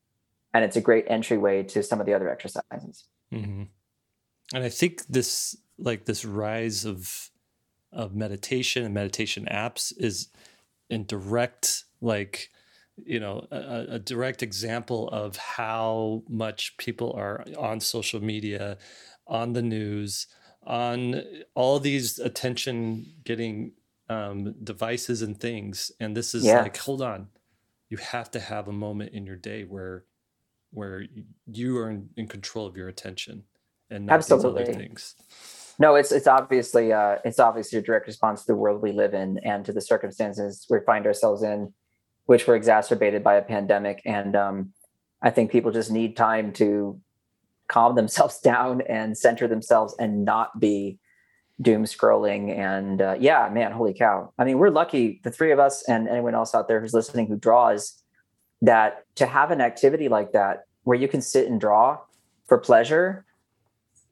and it's a great entryway to some of the other exercises. Mm-hmm. And I think this rise of meditation and meditation apps is in direct, like, you know, a direct example of how much people are on social media, on the news, on all these attention-getting devices and things. And this is like, hold on, you have to have a moment in your day where you are in control of your attention and not these other things. No, it's obviously a direct response to the world we live in and to the circumstances we find ourselves in, which were exacerbated by a pandemic. And I think people just need time to calm themselves down and center themselves and not be doom scrolling. And yeah, man, holy cow. I mean, we're lucky, the three of us and anyone else out there who's listening who draws, that to have an activity like that where you can sit and draw for pleasure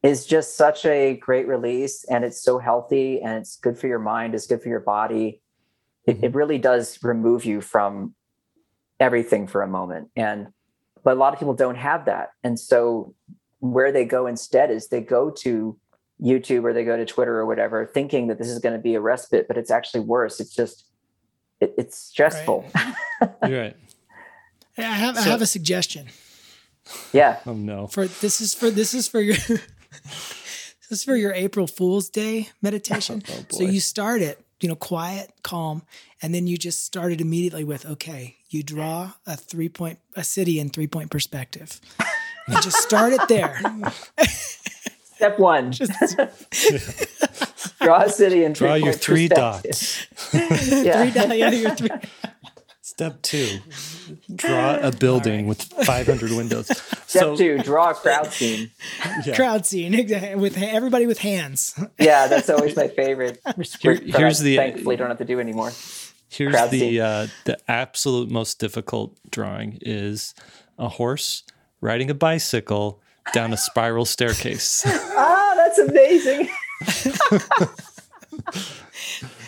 is just such a great release. And it's so healthy, and it's good for your mind. It's good for your body. It really does remove you from everything for a moment. But a lot of people don't have that. And so where they go instead is they go to YouTube or they go to Twitter or whatever, thinking that this is going to be a respite, but it's actually worse. It's just, it's stressful. Right. You're right. Hey, I have a suggestion. Yeah. Oh no. This is for your April Fool's Day meditation. Oh, so you start it, quiet, calm, and then you just start it immediately with, okay, you draw a city in 3 point perspective. And just start it there. Step one. Draw a city and draw your three dots. Yeah. Step two, draw a building with 500 windows. Step two, draw a crowd scene. Yeah. Crowd scene with everybody with hands. Yeah, that's always my favorite. Thankfully, don't have to do anymore. Here's the absolute most difficult drawing is a horse riding a bicycle down a spiral staircase. Ah, that's amazing.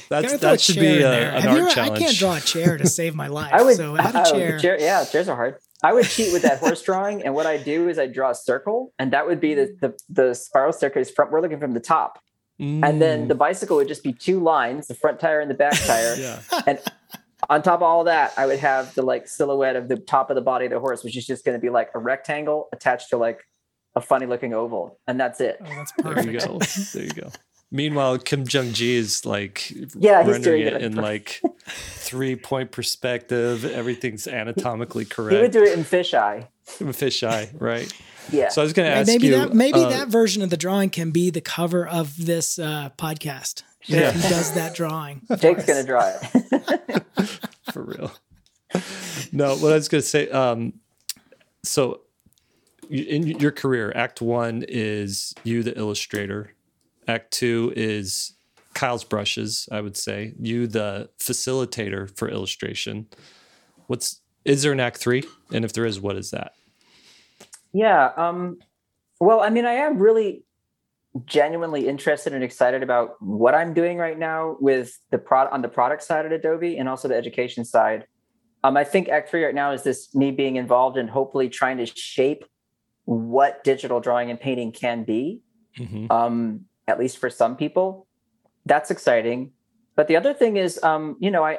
That should be an art challenge. I can't draw a chair to save my life. So add a chair. Yeah, chairs are hard. I would cheat with that horse drawing, and what I do is I draw a circle, and that would be the spiral staircase front. We're looking from the top. Mm. And then the bicycle would just be two lines, the front tire and the back tire. Yeah. And on top of all that, I would have the silhouette of the top of the body of the horse, which is just going to be a rectangle attached to a funny looking oval, and that's it. Oh, that's perfect. There you go. Meanwhile, Kim Jong-ji is rendering it in 3 point perspective. Everything's anatomically correct. He would do it in fisheye. Right? Yeah. So I was going to ask you. Maybe that version of the drawing can be the cover of this podcast. Yeah. He does that drawing. Jake's going to draw it. For real. No, what I was going to say. So in your career, Act 1 is you, the illustrator. Act 2 is Kyle's Brushes, I would say. You, the facilitator for illustration. Is there an Act 3? And if there is, what is that? Yeah. Well, I mean, I am really genuinely interested and excited about what I'm doing right now with on the product side at Adobe and also the education side. I think Act 3 right now is this me being involved in hopefully trying to shape what digital drawing and painting can be. Mm-hmm. At least for some people, that's exciting. But the other thing is, I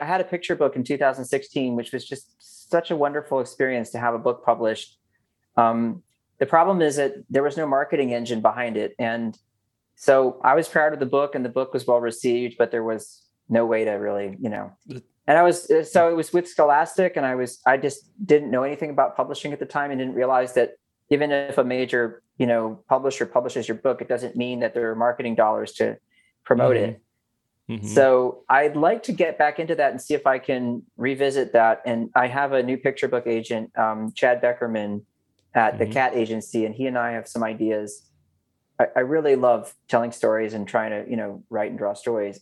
had a picture book in 2016, which was just such a wonderful experience to have a book published. The problem is that there was no marketing engine behind it. And so I was proud of the book and the book was well received, but there was no way to really, and it was with Scholastic, and I just didn't know anything about publishing at the time and didn't realize that even if a major, publisher publishes your book, it doesn't mean that there are marketing dollars to promote it. Mm-hmm. So I'd like to get back into that and see if I can revisit that. And I have a new picture book agent, Chad Beckerman at the Cat Agency, and he and I have some ideas. I really love telling stories and trying to, write and draw stories.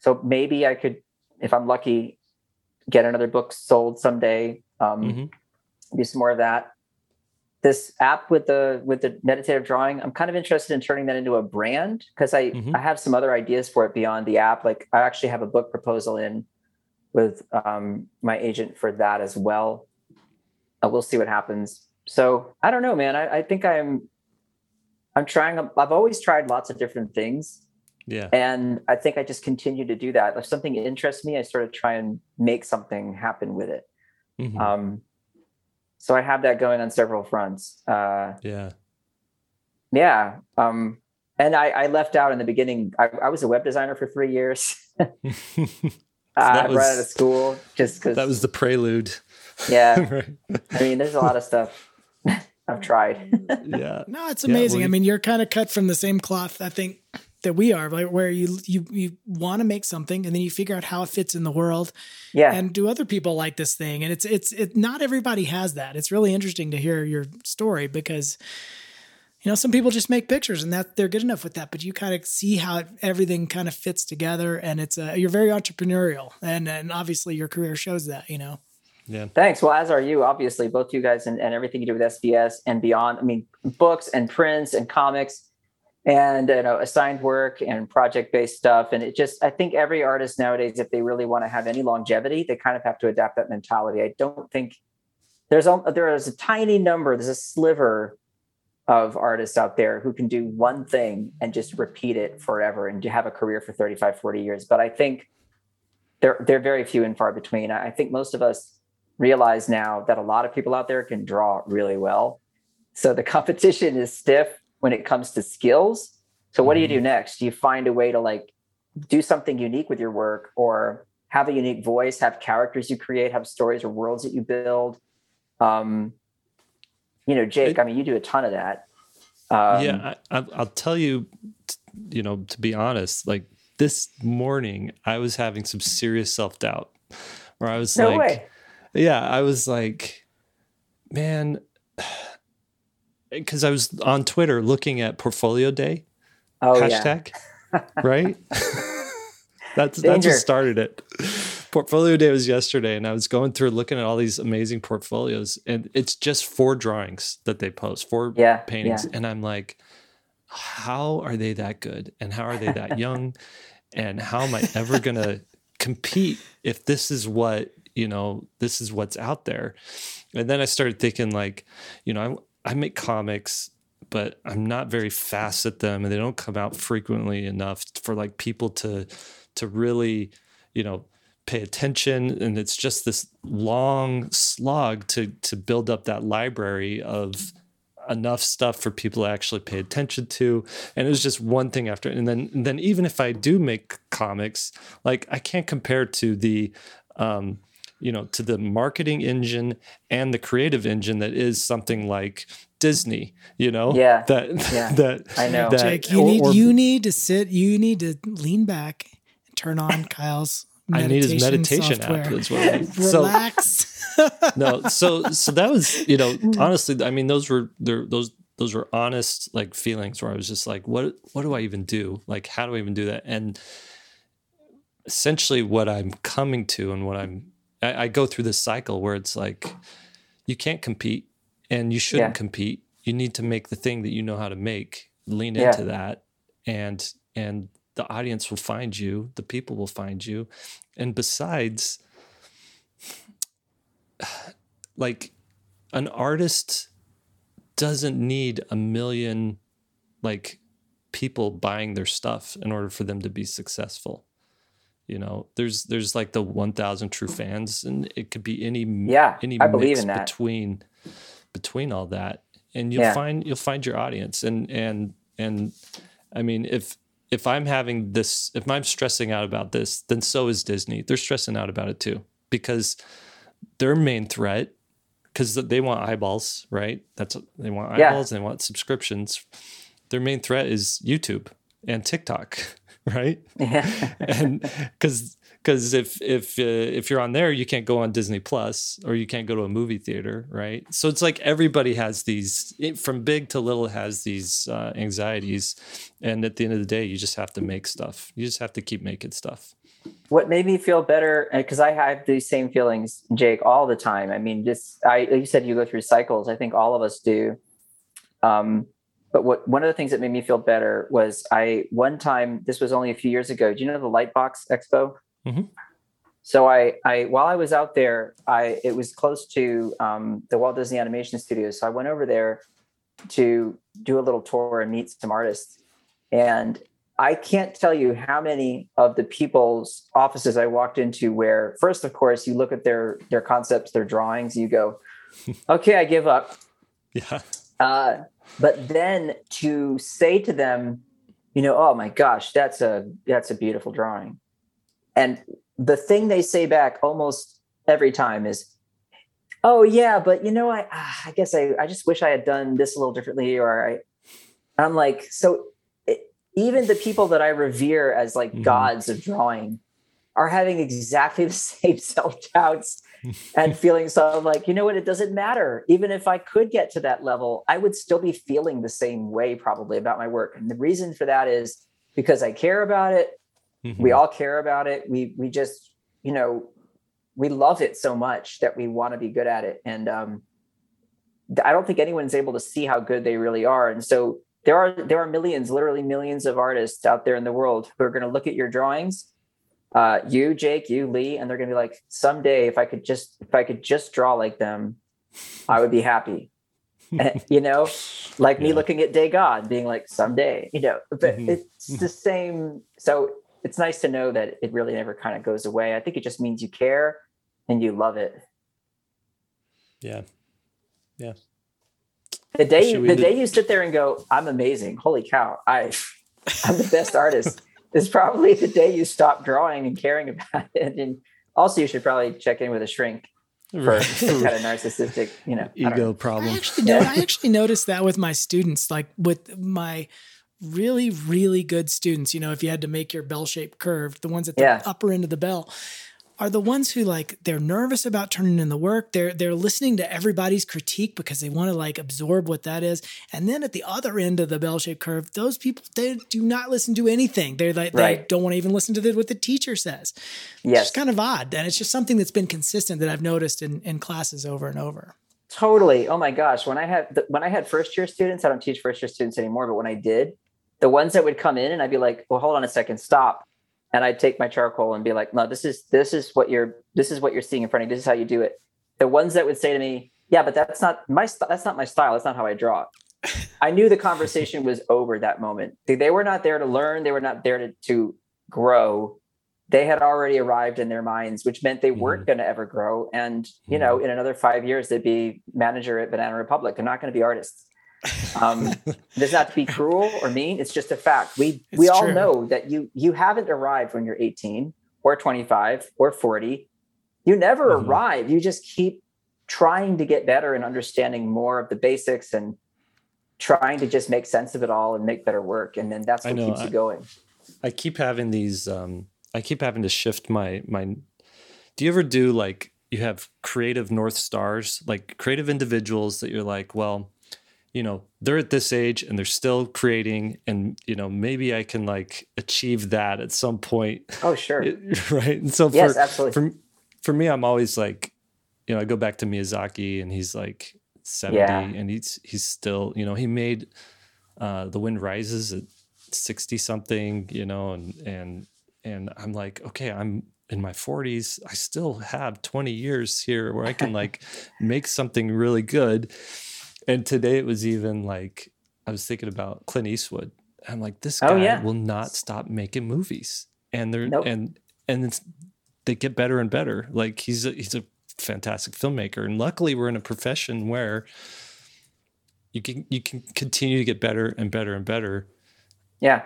So maybe I could, if I'm lucky, get another book sold someday, do some more of that. This app with the meditative drawing, I'm kind of interested in turning that into a brand, because I have some other ideas for it beyond the app. I actually have a book proposal in with my agent for that as well. We'll see what happens. So I don't know, man. I think I'm trying. I've always tried lots of different things. Yeah. And I think I just continue to do that. If something interests me, I sort of try and make something happen with it. Mm-hmm. So I have that going on several fronts. Yeah. And I left out in the beginning. I was a web designer for 3 years. Right out of school, just because that was the prelude. Yeah. Right. I mean, there's a lot of stuff I've tried. Yeah. No, it's amazing. I mean, you're kind of cut from the same cloth, I think, that we are, where you want to make something and then you figure out how it fits in the world. Yeah. And do other people like this thing? And it's not everybody has that. It's really interesting to hear your story, because you know, some people just make pictures and that they're good enough with that, but you kind of see how everything kind of fits together, and it's you're very entrepreneurial, and obviously your career shows that, you know? Yeah. Thanks. Well, as are you, obviously, both you guys, and everything you do with SVS and beyond. I mean, books and prints and comics and, you know, assigned work and project-based stuff. And it just, I think every artist nowadays, if they really want to have any longevity, they kind of have to adapt that mentality. I don't think there is a tiny number, there's a sliver of artists out there who can do one thing and just repeat it forever and have a career for 35, 40 years. But I think they're very few and far between. I think most of us realize now that a lot of people out there can draw really well. So the competition is stiff when it comes to skills. So what do you do next? Do you find a way to like do something unique with your work, or have a unique voice, have characters you create, have stories or worlds that you build? You know, Jake, I mean, you do a ton of that. Yeah, I'll tell you, you know, to be honest, like this morning I was having some serious self-doubt where I was I was like, man, because I was on Twitter looking at Portfolio Day hashtag, right? That's what started it. Portfolio Day was yesterday, and I was going through looking at all these amazing portfolios, and it's just 4 drawings that they post, 4 paintings. Yeah. And I'm like, how are they that good? And how are they that young? And how am I ever going to compete if this is what, you know, this is what's out there? And then I started thinking, like, you know, I make comics, but I'm not very fast at them, and they don't come out frequently enough for like people to really, you know, pay attention. And it's just this long slog to build up that library of enough stuff for people to actually pay attention to. And it was just one thing after. And then even if I do make comics, like I can't compare to the, you know, to the marketing engine and the creative engine that is something like Disney, you know? Yeah. That I know. That, Jake, you need to lean back and turn on Kyle's meditation software. App as well. Relax. So that was, you know, honestly, I mean, those were honest like feelings where I was just like, what do I even do? Like, how do I even do that? And essentially what I'm coming to, and what I go through this cycle where it's like, you can't compete and you shouldn't compete. You need to make the thing that you know how to make, lean into that, and the audience will find you, the people will find you. And besides, like, an artist doesn't need 1 million like people buying their stuff in order for them to be successful. You know, there's like the 1,000 true fans, and it could be any mix between all that, and you'll find your audience. And I mean, if I'm having this, if I'm stressing out about this, then so is Disney. They're stressing out about it too, because their main threat, because they want eyeballs, right? That's what they want, eyeballs, and they want subscriptions. Their main threat is YouTube and TikTok. Right? Yeah. And because if you're on there, you can't go on Disney Plus, or you can't go to a movie theater, right? So it's like everybody has these, from big to little, has these anxieties. And at the end of the day, you just have to make stuff. You just have to keep making stuff. What made me feel better, because I have these same feelings, Jake, all the time. I mean, you said you go through cycles. I think all of us do. But one of the things that made me feel better was one time, this was only a few years ago. Do you know the Lightbox Expo? Mm-hmm. So I while I was out there, it was close to the Walt Disney Animation Studios. So I went over there to do a little tour and meet some artists. And I can't tell you how many of the people's offices I walked into where, first, of course, you look at their concepts, their drawings, you go, okay, I give up. Yeah. But then to say to them, you know, oh my gosh, that's a beautiful drawing. And the thing they say back almost every time is, oh yeah, but you know, I guess I just wish I had done this a little differently. I'm like, so even the people that I revere as like gods of drawing are having exactly the same self-doubts and feeling sort of like, you know what, it doesn't matter. Even if I could get to that level, I would still be feeling the same way probably about my work. And the reason for that is because I care about it. Mm-hmm. We all care about it. We just, you know, we love it so much that we want to be good at it. And I don't think anyone's able to see how good they really are. And so there are millions, literally millions of artists out there in the world who are going to look at your drawings, you, Jake, you, Lee, and they're going to be like, someday, if I could just draw like them, I would be happy. And, you know, like me looking at Degas being like, someday, you know, but it's the same. So it's nice to know that it really never kind of goes away. I think it just means you care and you love it. Yeah. Yeah. The day you sit there and go, I'm amazing. Holy cow. I'm the best artist. Is probably the day you stop drawing and caring about it. And also you should probably check in with a shrink. Right. For kind of narcissistic, you know, ego problem. I actually noticed that with my students, like with my really, really good students, you know, if you had to make your bell-shaped curve, the ones at the upper end of the bell are the ones who, like, they're nervous about turning in the work. They're listening to everybody's critique because they want to, like, absorb what that is. And then at the other end of the bell-shaped curve, those people, they do not listen to anything. They're like, they don't want to even listen to what the teacher says. Yes. It's kind of odd. And it's just something that's been consistent that I've noticed in classes over and over. Totally. Oh my gosh. When I had first-year students, I don't teach first-year students anymore, but when I did, the ones that would come in and I'd be like, well, hold on a second, stop. And I'd take my charcoal and be like, no, this is what you're seeing in front of you. This is how you do it. The ones that would say to me, yeah, but that's not my style. That's not how I draw. I knew the conversation was over that moment. They were not there to learn. They were not there to grow. They had already arrived in their minds, which meant they weren't going to ever grow. And, you know, in another 5 years, they'd be manager at Banana Republic. They're not going to be artists. Does not to be cruel or mean. It's just a fact. We all know that you haven't arrived when you're 18 or 25 or 40. You never arrive. You just keep trying to get better and understanding more of the basics and trying to just make sense of it all and make better work. And then that's what keeps you going. I keep having these. I keep having to shift my. Do you ever do, like, you have creative North Stars, like creative individuals that you're like, well, you know, they're at this age and they're still creating, and, you know, maybe I can, like, achieve that at some point. Oh, sure. Right. And so yes, absolutely. For me, I'm always like, you know, I go back to Miyazaki and he's like 70 and he's still, you know, he made The Wind Rises at 60 something, you know, and I'm like, okay, I'm in my 40s. I still have 20 years here where I can, like, make something really good. And today it was even like, I was thinking about Clint Eastwood. I'm like, this guy will not stop making movies, and they're and it's, they get better and better. Like, he's a fantastic filmmaker, and luckily we're in a profession where you can continue to get better and better and better. Yeah,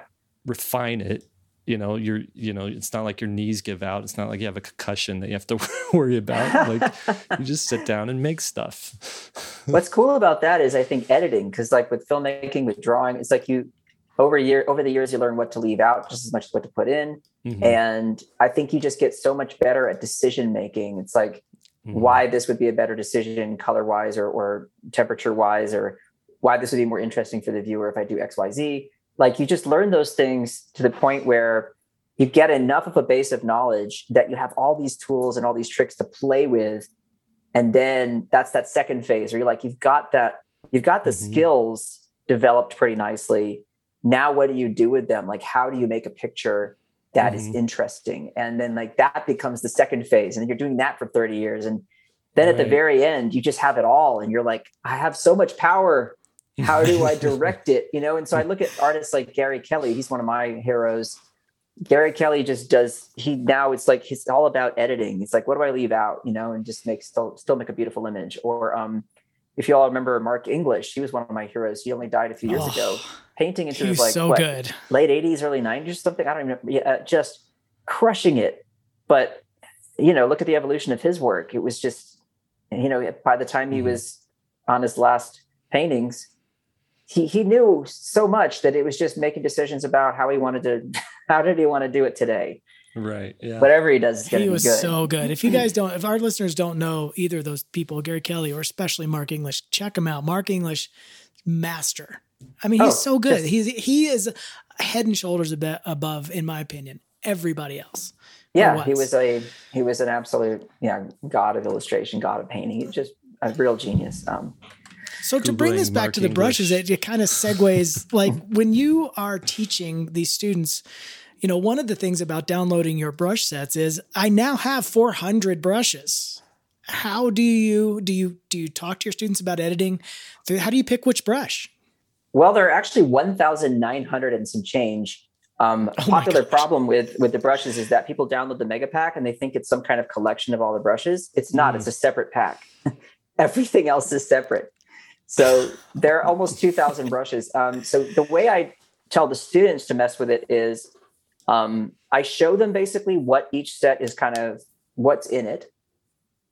refine it. You know, it's not like your knees give out. It's not like you have a concussion that you have to worry about. Like, you just sit down and make stuff. What's cool about that is, I think, editing, because, like, with filmmaking, with drawing, it's like you over the years you learn what to leave out just as much as what to put in. Mm-hmm. And I think you just get so much better at decision making. It's like why this would be a better decision color wise or temperature wise, or why this would be more interesting for the viewer if I do X, Y, Z. Like, you just learn those things to the point where you get enough of a base of knowledge that you have all these tools and all these tricks to play with. And then that's that second phase where you're like, you've got the skills developed pretty nicely. Now, what do you do with them? Like, how do you make a picture that is interesting? And then, like, that becomes the second phase. And you're doing that for 30 years. And then at the very end, you just have it all. And you're like, I have so much power. How do I direct it? You know? And so I look at artists like Gary Kelly. He's one of my heroes. Gary Kelly just does, it's like, he's all about editing. It's like, what do I leave out? You know, and just make a beautiful image. Or if you all remember Mark English, he was one of my heroes. He only died a few years ago. Painting into his, like, so good. Late 80s, early 90s or something. I don't even know. Yeah, just crushing it. But, you know, look at the evolution of his work. It was just, you know, by the time he was on his last paintings, he knew so much that it was just making decisions about how he wanted to, how did he want to do it today? Right. Yeah. Whatever he does is going to be good. He was so good. If you guys don't, if our listeners don't know either of those people, Gary Kelly or especially Mark English, check him out. Mark English, master. I mean, he's so good. He is head and shoulders above, in my opinion, everybody else. Yeah, he was an absolute god of illustration, god of painting. He's just a real genius. So to bring this back to the brushes, it kind of segues, like when you are teaching these students, you know, one of the things about downloading your brush sets is I now have 400 brushes. How do you talk to your students about editing? How do you pick which brush? Well, there are actually 1,900 and some change. Popular problem with the brushes is that people download the mega pack and they think it's some kind of collection of all the brushes. It's not, it's a separate pack. Everything else is separate. So there are almost 2,000 brushes. So the way I tell the students to mess with it is I show them basically what each set is, kind of what's in it,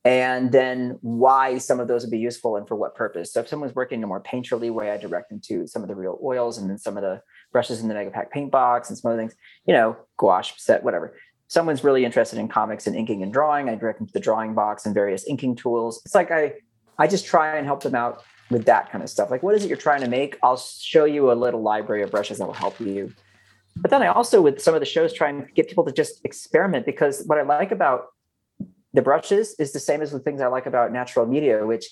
and then why some of those would be useful and for what purpose. So if someone's working in a more painterly way, I direct them to some of the real oils and then some of the brushes in the mega pack paint box and some other things, gouache set, whatever. Someone's really interested in comics and inking and drawing, I direct them to the drawing box and various inking tools. It's like I just try and help them out with that kind of stuff. Like, what is it you're trying to make? I'll show you a little library of brushes that will help you. But then I also, with some of the shows, try and get people to just experiment, because what I like about the brushes is the same as the things I like about natural media, which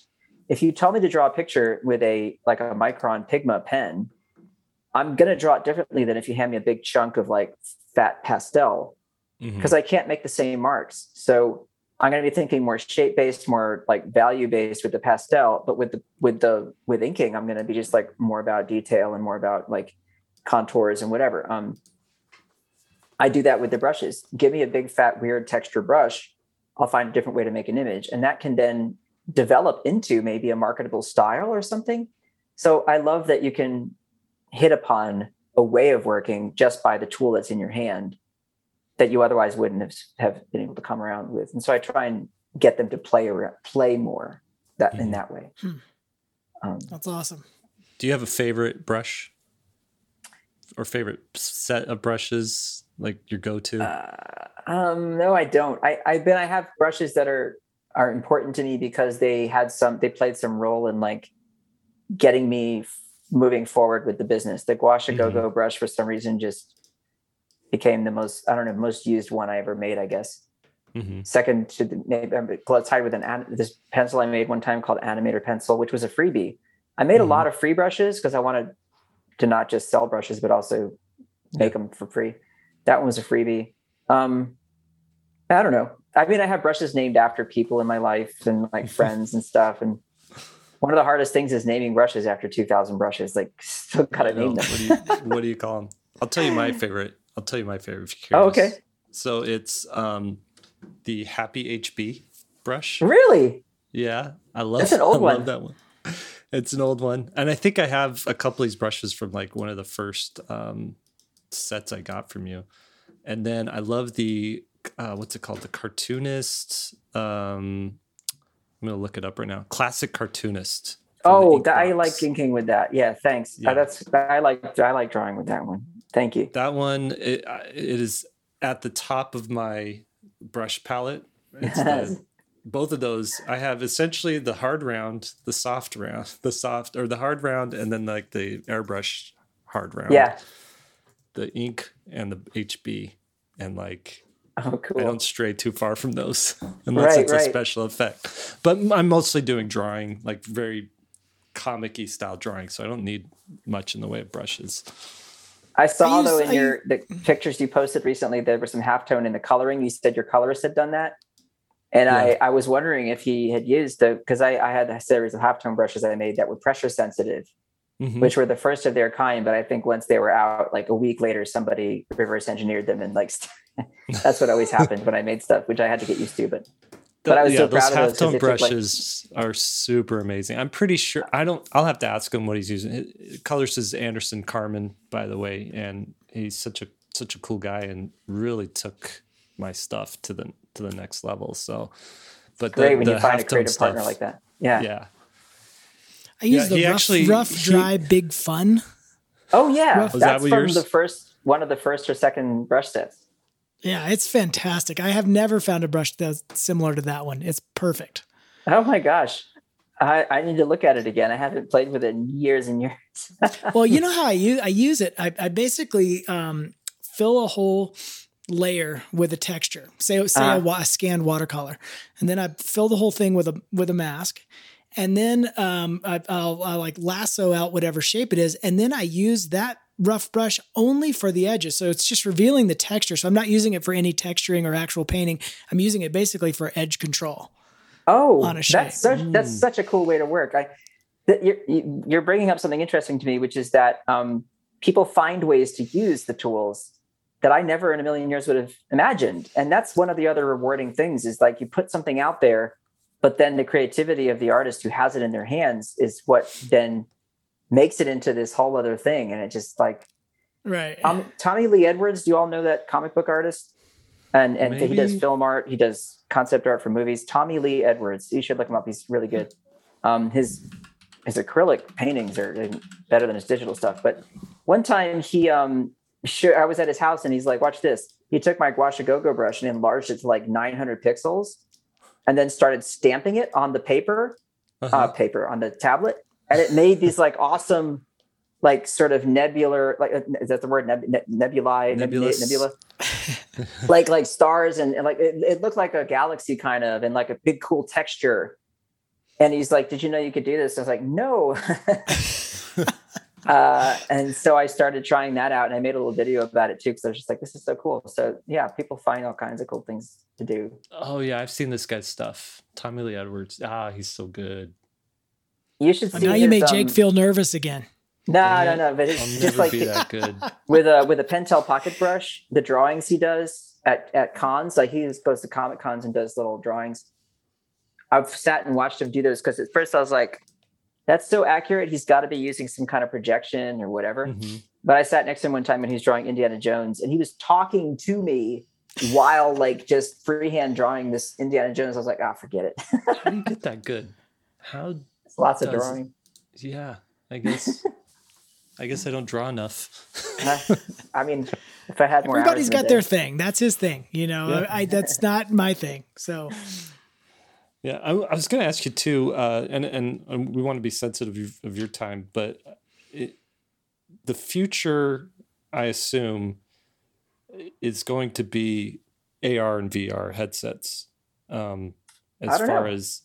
if you tell me to draw a picture with a micron Pigma pen, I'm going to draw it differently than if you hand me a big chunk of like fat pastel, because I can't make the same marks. So I'm going to be thinking more shape-based, more like value-based with the pastel, but with inking, I'm going to be just like more about detail and more about like contours and whatever. I do that with the brushes. Give me a big fat weird texture brush, I'll find a different way to make an image. And that can then develop into maybe a marketable style or something. So I love that you can hit upon a way of working just by the tool that's in your hand that you otherwise wouldn't have been able to come around with. And so I try and get them to play more in that way. That's awesome. Do you have a favorite brush or favorite set of brushes, like your go-to? No, I don't. I have brushes that are important to me because they played some role in like getting me moving forward with the business. The Gouache Go-Go brush, for some reason, just became the most used one I ever made, I guess. Second to tied with this pencil I made one time called Animator Pencil, which was a freebie. I made a lot of free brushes because I wanted to not just sell brushes, but also make them for free. That one was a freebie. I don't know. I mean, I have brushes named after people in my life and like friends and stuff. And one of the hardest things is naming brushes after 2,000 brushes. Like, still gotta name them. What do you call them? I'll tell you my favorite. Oh, okay. So it's the Happy HB brush. Really? Yeah, I love that one. It's an old one, and I think I have a couple of these brushes from like one of the first sets I got from you. And then I love the what's it called? The Cartoonist. I'm gonna look it up right now. Classic Cartoonist. Oh, I like inking with that. Yeah, thanks. Yeah. I like drawing with that one. Thank you. That one, it is at the top of my brush palette. Both of those, I have essentially the hard round, the soft round, the hard round, and then like the airbrush hard round. Yeah. The ink and the HB, and like, oh, cool. I don't stray too far from those unless it's a special effect. But I'm mostly doing drawing, like very comic-y style drawing, so I don't need much in the way of brushes. I saw the pictures you posted recently, there was some halftone in the coloring. You said your colorist had done that. And yeah. I was wondering if he had used because I had a series of halftone brushes that I made that were pressure sensitive, which were the first of their kind. But I think once they were out, like a week later, somebody reverse engineered them. And like, that's what always happened when I made stuff, which I had to get used to. But I was so proud of those halftone brushes. Are super amazing. I'm pretty sure I'll have to ask him what he's using. Colorist is Anderson Carmen, by the way, and he's such a cool guy and really took my stuff to the next level. So, but great when you find a creative partner like that. Yeah. I use the rough, dry, big fun. Oh yeah, that's from the first one of the first or second brush sets. Yeah, it's fantastic. I have never found a brush that's similar to that one. It's perfect. Oh my gosh. I need to look at it again. I haven't played with it in years and years. Well, you know how I use it? I basically fill a whole layer with a texture, say a scanned watercolor, and then I fill the whole thing with a mask. And then I'll like lasso out whatever shape it is. And then I use that rough brush only for the edges. So it's just revealing the texture. So I'm not using it for any texturing or actual painting. I'm using it basically for edge control. Oh, on a shape. That's such a cool way to work. You're bringing up something interesting to me, which is that people find ways to use the tools that I never in a million years would have imagined. And that's one of the other rewarding things is like you put something out there, but then the creativity of the artist who has it in their hands is what then makes it into this whole other thing. And it just like, right. Tommy Lee Edwards, do you all know that comic book artist? And he does film art. He does concept art for movies. Tommy Lee Edwards. You should look him up. He's really good. His acrylic paintings are better than his digital stuff. But one time I was at his house and he's like, watch this. He took my gouache go-go brush and enlarged it to like 900 pixels. And then started stamping it on the paper on the tablet, and it made these like awesome, like sort of nebular, like is that the word nebulae? Nebula, like stars, and like it looked like a galaxy kind of, and like a big cool texture. And he's like, "Did you know you could do this?" I was like, "No." And so I started trying that out, and I made a little video about it too, because I was just like, this is so cool. So yeah, people find all kinds of cool things to do. Oh yeah, I've seen this guy's stuff. Tommy Lee Edwards. Ah, he's so good. You should see. Now you made Jake feel nervous again. No. But it's just like that good. with a Pentel pocket brush, the drawings he does at cons, like he goes to comic cons and does little drawings. I've sat and watched him do those because at first I was like, that's so accurate. He's got to be using some kind of projection or whatever. Mm-hmm. But I sat next to him one time and he's drawing Indiana Jones and he was talking to me while like just freehand drawing this Indiana Jones. I was like, forget it. How do you get that good? Lots of drawing. Yeah, I guess. I guess I don't draw enough. I mean, if I had more. Everybody's got their thing. That's his thing. You know, yeah. That's not my thing. So. Yeah, I was going to ask you too, and we want to be sensitive of your time, but the future, I assume, is going to be AR and VR headsets. If Facebook's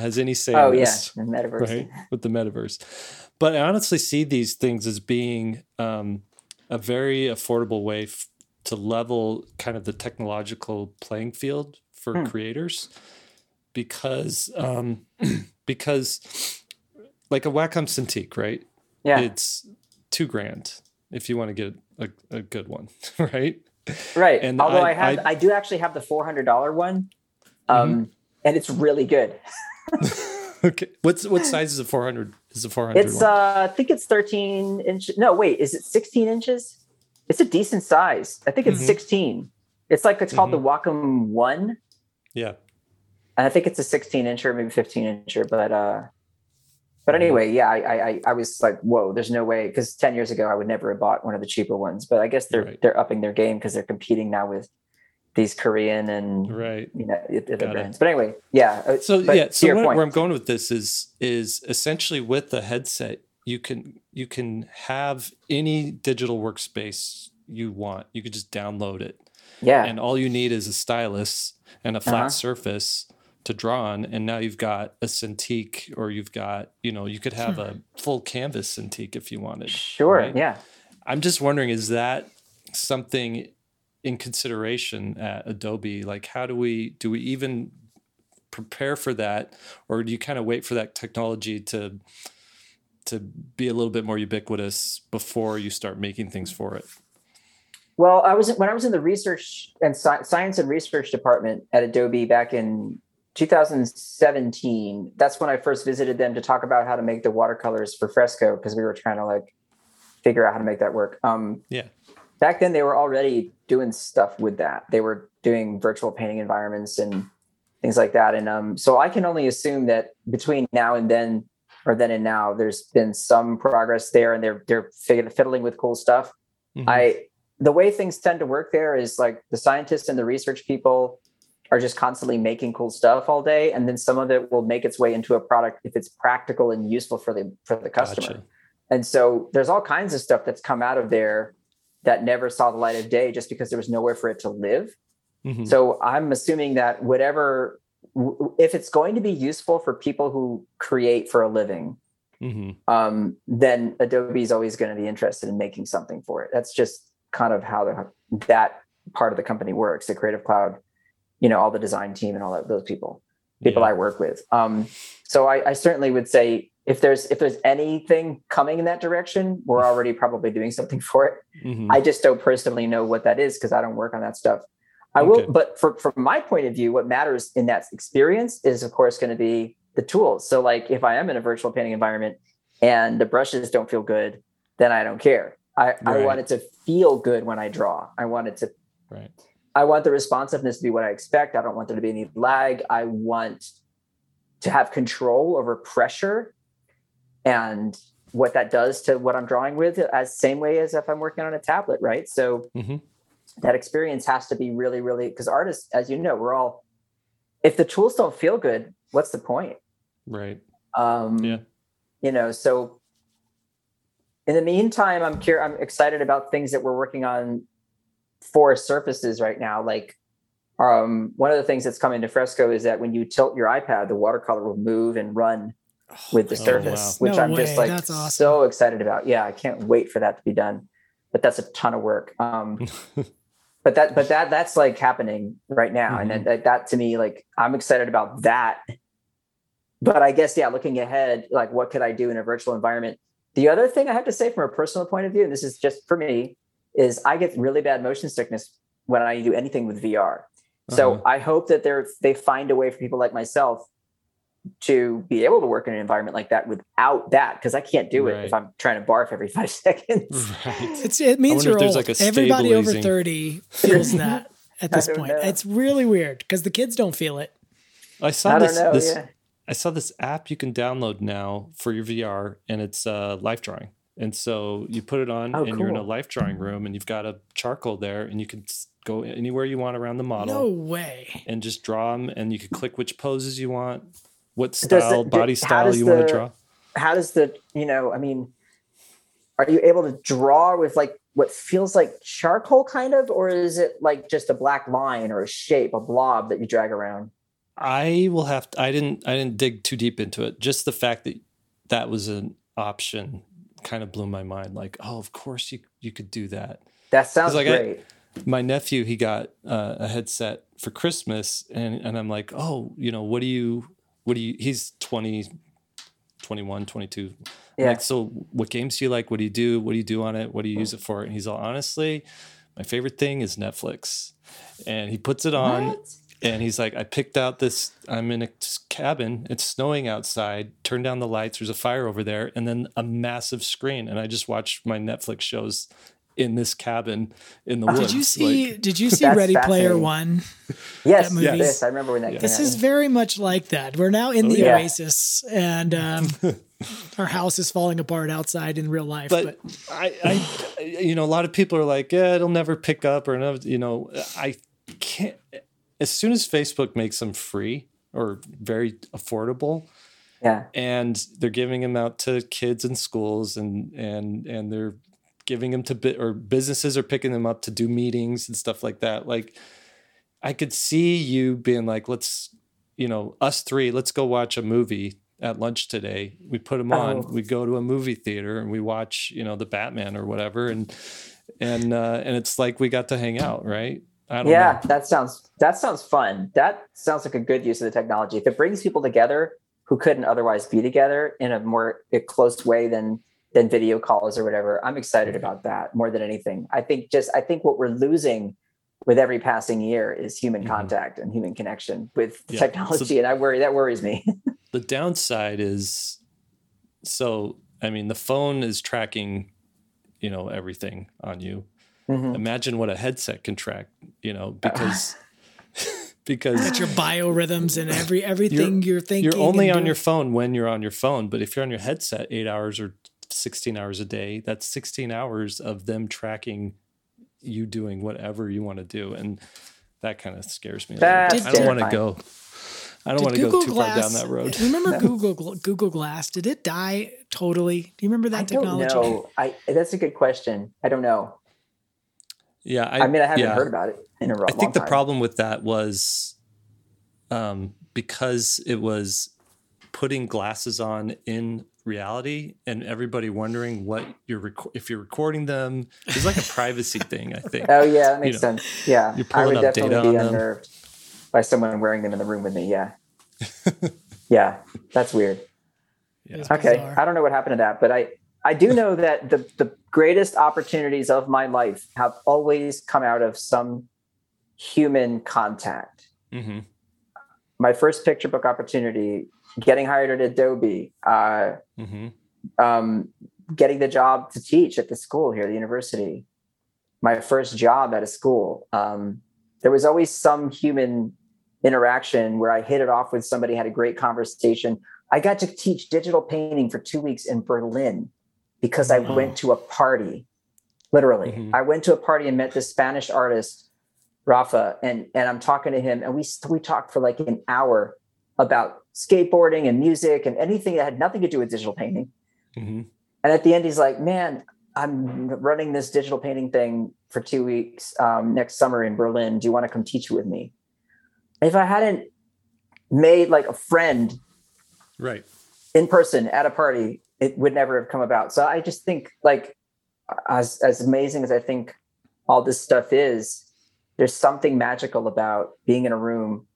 has any say? Oh yeah, the metaverse, right? With the metaverse, but I honestly see these things as being a very affordable way to level kind of the technological playing field for creators, because like a Wacom Cintiq, right? Yeah. It's $2,000 if you want to get a good one. Right. Right. And although I do actually have the $400 one. And it's really good. Okay. What size is the 400? Is the 400? It's one? I think it's 13 inches. No, wait, is it 16 inches? It's a decent size. I think it's 16. It's called the Wacom One. Yeah. And I think it's a 16 incher, maybe 15 incher. But anyway, yeah, I was like, whoa, there's no way. Because 10 years ago, I would never have bought one of the cheaper ones. But I guess they're upping their game because they're competing now with these Korean and other brands. But anyway, yeah. So where I'm going with this is essentially with the headset, you can have any digital workspace you want. You could just download it. Yeah. And all you need is a stylus and a flat surface to draw on. And now you've got a Cintiq, or you've got, you could have a full canvas Cintiq if you wanted. Sure. Right? Yeah. I'm just wondering, is that something in consideration at Adobe? Like, how do we even prepare for that? Or do you kind of wait for that technology to be a little bit more ubiquitous before you start making things for it? Well, when I was in the research and science and research department at Adobe back in 2017, that's when I first visited them to talk about how to make the watercolors for Fresco, because we were trying to like figure out how to make that work. Back then, they were already doing stuff with that. They were doing virtual painting environments and things like that. And so I can only assume that between now and then, or then and now. There's been some progress there, and they're fiddling with cool stuff. Mm-hmm. The way things tend to work there is like the scientists and the research people are just constantly making cool stuff all day, and then some of it will make its way into a product if it's practical and useful for the customer. Gotcha. And so there's all kinds of stuff that's come out of there that never saw the light of day just because there was nowhere for it to live. Mm-hmm. So I'm assuming that whatever, if it's going to be useful for people who create for a living, mm-hmm. Then Adobe is always going to be interested in making something for it. That's just kind of how that part of the company works. The Creative Cloud, all the design team and all that, those people yeah. I work with. So I certainly would say if there's anything coming in that direction, we're already probably doing something for it. Mm-hmm. I just don't personally know what that is because I don't work on that stuff. I will, but from my point of view, what matters in that experience is, of course, going to be the tools. So like if I am in a virtual painting environment and the brushes don't feel good, then I don't care. I want it to feel good when I draw. I want the responsiveness to be what I expect. I don't want there to be any lag. I want to have control over pressure and what that does to what I'm drawing with, as same way as if I'm working on a tablet, right? So mm-hmm. that experience has to be really, really, because artists, as you know, we're all, if the tools don't feel good, what's the point? Right. So in the meantime, I'm excited about things that we're working on for surfaces right now. Like one of the things that's coming to Fresco is that when you tilt your iPad, the watercolor will move and run with the surface, wow. That's awesome. So excited about. Yeah. I can't wait for that to be done, but that's a ton of work. But that's like happening right now. Mm-hmm. And that to me, like, I'm excited about that, but I guess, yeah, looking ahead, like what could I do in a virtual environment? The other thing I have to say from a personal point of view, and this is just for me, is I get really bad motion sickness when I do anything with VR. So I hope that they find a way for people like myself to be able to work in an environment like that without that, because I can't do it if I'm trying to barf every 5 seconds. Right. It means you're old. Like everybody over 30 feels that at this point. Know. It's really weird because the kids don't feel it. I saw this app you can download now for your VR, and it's life drawing. And so you put it on You're in a life drawing room and you've got a charcoal there and you can go anywhere you want around the model. No way. And just draw them, and you can click which poses you want, what style, body style you want to draw. How does are you able to draw with like what feels like charcoal kind of, or is it like just a black line or a shape, a blob that you drag around? I didn't dig too deep into it. Just the fact that was an option kind of blew my mind. Like, oh, of course you could do that. That sounds great. My nephew, he got a headset for Christmas, and I'm like, oh, what do you, he's 20, 21, 22. Yeah. Like, so what games do you like? What do you do? What do you do on it? What do you use it for? And he's all, honestly, my favorite thing is Netflix. And he puts it on. What? And he's like, I picked out this, I'm in a cabin, it's snowing outside, turn down the lights, there's a fire over there, and then a massive screen. And I just watched my Netflix shows in this cabin in the woods. Did you see Ready Player One? Yes, yes, I remember when that came out. This is very much like that. We're now in the oasis, and our house is falling apart outside in real life. But I a lot of people are like, yeah, it'll never pick up, or never, I can't. As soon as Facebook makes them free or very affordable, and they're giving them out to kids in schools, and they're giving them to businesses are picking them up to do meetings and stuff like that. Like, I could see you being like, let's go watch a movie at lunch today. We put them on, we go to a movie theater and we watch, the Batman or whatever. And it's like, we got to hang out. Right. I don't know. That sounds fun. That sounds like a good use of the technology. If it brings people together who couldn't otherwise be together in a more close way than video calls or whatever, I'm excited about that more than anything. I think what we're losing with every passing year is human contact and human connection with technology, so, and that worries me. The downside is, the phone is tracking, everything on you. Mm-hmm. Imagine what a headset can track, because because get your biorhythms and everything you're thinking. You're only on your phone when you're on your phone, but if you're on your headset 8 hours or 16 hours a day, that's 16 hours of them tracking you doing whatever you want to do. And that kind of scares me. I don't want to go. I don't want to go too far down that road. Remember Google Glass? Did it die totally? Do you remember that technology? No, that's a good question. I don't know. Yeah, I haven't heard about it in a long time. I think the problem with that was because it was putting glasses on in reality and everybody wondering what if you're recording them. It's like a privacy thing, I think. Oh yeah, that makes sense. Yeah, you're pulling up data on them. I would definitely be unnerved by someone wearing them in the room with me. Yeah. Yeah, that's weird. Yeah. Okay, I don't know what happened to that, but I do know that the greatest opportunities of my life have always come out of some human contact. Mm-hmm. My first picture book opportunity, getting hired at Adobe, getting the job to teach at the school here, the university, my first job at a school. There was always some human interaction where I hit it off with somebody, had a great conversation. I got to teach digital painting for 2 weeks in Berlin. Because I went to a party, literally. Mm-hmm. I went to a party and met this Spanish artist, Rafa, and I'm talking to him, and we talked for like an hour about skateboarding and music and anything that had nothing to do with digital painting. Mm-hmm. And at the end, he's like, man, I'm running this digital painting thing for 2 weeks next summer in Berlin. Do you want to come teach with me? If I hadn't made like a friend in person at a party, it would never have come about. So I just think, like, as amazing as I think all this stuff is, there's something magical about being in a room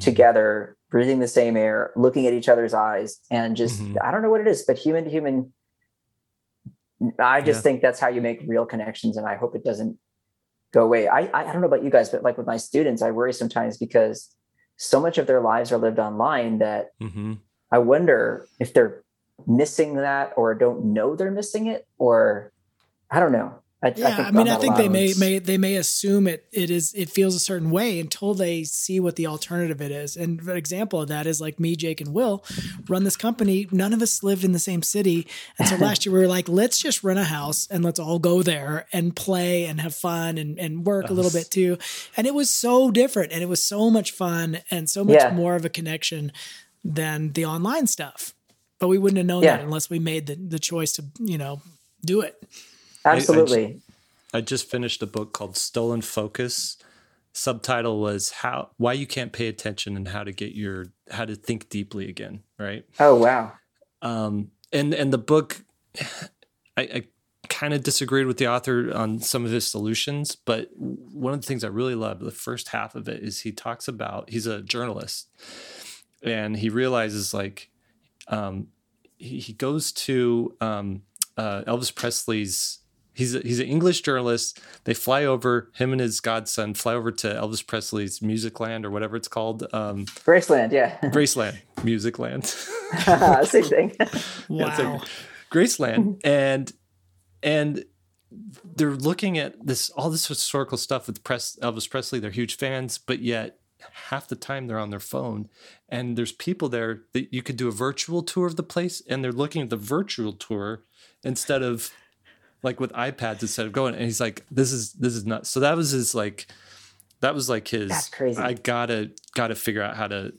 together, breathing the same air, looking at each other's eyes, and just, I don't know what it is, but human to human, I just think that's how you make real connections. And I hope it doesn't go away. I don't know about you guys, but like with my students, I worry sometimes because so much of their lives are lived online that I wonder if they're missing that, or don't know they're missing it, or I don't know. I think they may assume it feels a certain way until they see what the alternative it is. And an example of that is like me, Jake, and Will run this company. None of us lived in the same city. And so last year we were like, let's just rent a house and let's all go there and play and have fun and work a little bit too. And it was so different, and it was so much fun and so much more of a connection than the online stuff. But we wouldn't have known that unless we made the choice to, do it. Absolutely. I just finished a book called Stolen Focus. Subtitle was why you can't pay attention and how to think deeply again. Right. Oh, wow. And the book, I kind of disagreed with the author on some of his solutions, but one of the things I really love, the first half of it, is he talks about, he's a journalist, and he realizes, like, he goes to Elvis Presley's. He's an English journalist. They fly over, him and his godson fly over to Elvis Presley's Music Land, or whatever it's called. Graceland, yeah. Graceland, Music Land. Same thing. Wow. Yeah, like Graceland, and they're looking at all this historical stuff with Elvis Presley. They're huge fans, but yet half the time they're on their phone, and there's people there that you could do a virtual tour of the place, and they're looking at the virtual tour instead of like with iPads instead of going. And he's like, this is nuts. So that was his that's crazy. I gotta figure out how to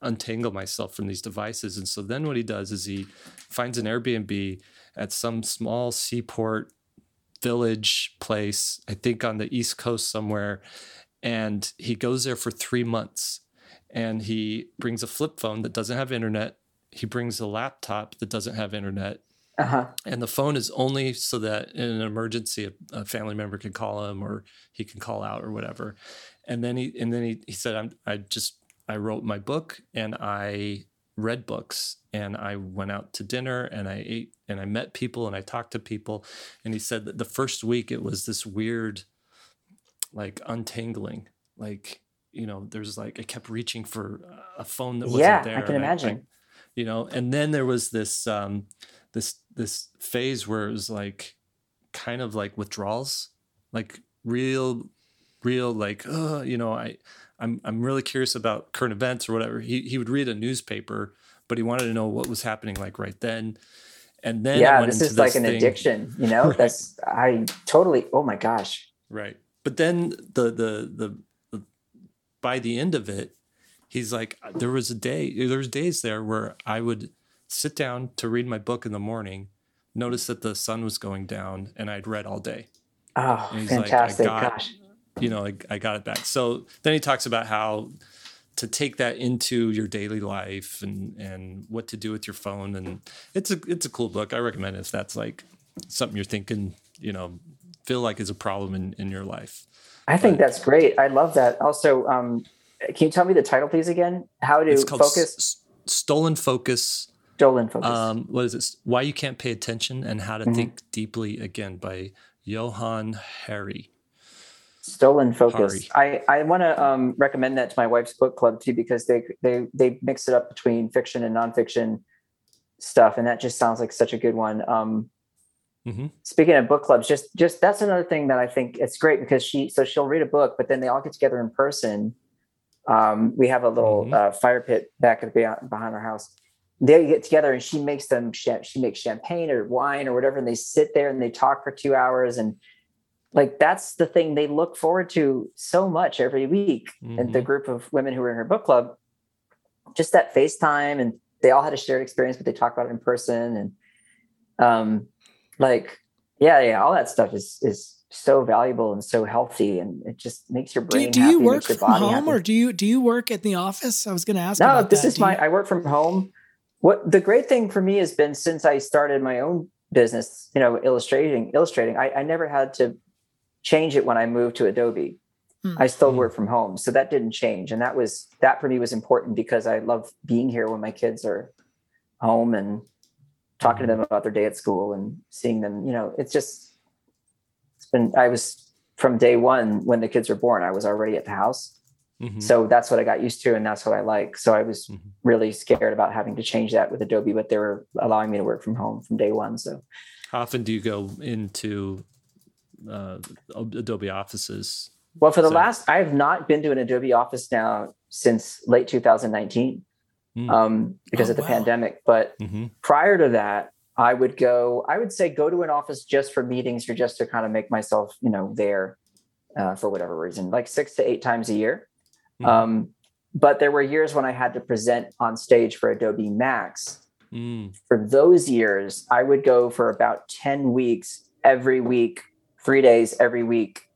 untangle myself from these devices. And so then what he does is he finds an Airbnb at some small seaport village place, I think on the East Coast somewhere. And he goes there for 3 months, and he brings a flip phone that doesn't have internet. He brings a laptop that doesn't have internet. And the phone is only so that in an emergency, a family member can call him, or he can call out or whatever. And then he said, I wrote my book, and I read books, and I went out to dinner, and I ate, and I met people, and I talked to people. And he said that the first week it was this weird, like, untangling, like, there's like, I kept reaching for a phone that wasn't there. Yeah, I can imagine. And then there was this, this phase where it was like, kind of like withdrawals, like real real, like, you know, I'm really curious about current events or whatever. He would read a newspaper, but he wanted to know what was happening like right then. And then yeah, this is like an addiction, you know. Right. That's I totally. Oh my gosh. Right. But then the by the end of it, he's like, there was days there where I would sit down to read my book in the morning, notice that the sun was going down, and I'd read all day. Oh, fantastic! Like, gosh. You know, I got it back. So then he talks about how to take that into your daily life and what to do with your phone. And it's a cool book. I recommend it if that's like something you're thinking, you know, feel like is a problem in your life. I think that's great. I love that. Also, can you tell me the title, please, again? How to Focus? Stolen Focus. Stolen Focus. What is it? Why You Can't Pay Attention and How to Think Deeply Again by Johan Hari. Stolen Focus. Harry. I want to recommend that to my wife's book club too, because they mix it up between fiction and nonfiction stuff, and that just sounds like such a good one. Speaking of book clubs, just that's another thing that I think it's great, because she'll read a book, but then they all get together in person. We have a little fire pit back at behind our house. They get together and she makes them she makes champagne or wine or whatever, and they sit there and they talk for 2 hours, and like, that's the thing they look forward to so much every week. And the group of women who were in her book club, just that FaceTime, and they all had a shared experience, but they talk about it in person. And all that stuff is so valuable and so healthy, and it just makes your brain happy. Do you work from home or do you work at the office? I was going to ask. No, this is I work from home. What the great thing for me has been since I started my own business, you know, illustrating, I never had to change it when I moved to Adobe. I still work from home, so that didn't change. And that for me was important, because I love being here when my kids are home and talking to them about their day at school and seeing them, you know. I was from day one, when the kids were born, I was already at the house. So that's what I got used to, and that's what I like. So I was really scared about having to change that with Adobe, but they were allowing me to work from home from day one. So how often do you go into Adobe offices? Well, I've not been to an Adobe office now since late 2019 because of the pandemic. But prior to that, I would say go to an office just for meetings, or just to kind of make myself, you know, there for whatever reason, like 6 to 8 times a year. But there were years when I had to present on stage for Adobe Max. For those years, I would go for about 10 weeks every week, 3 days every week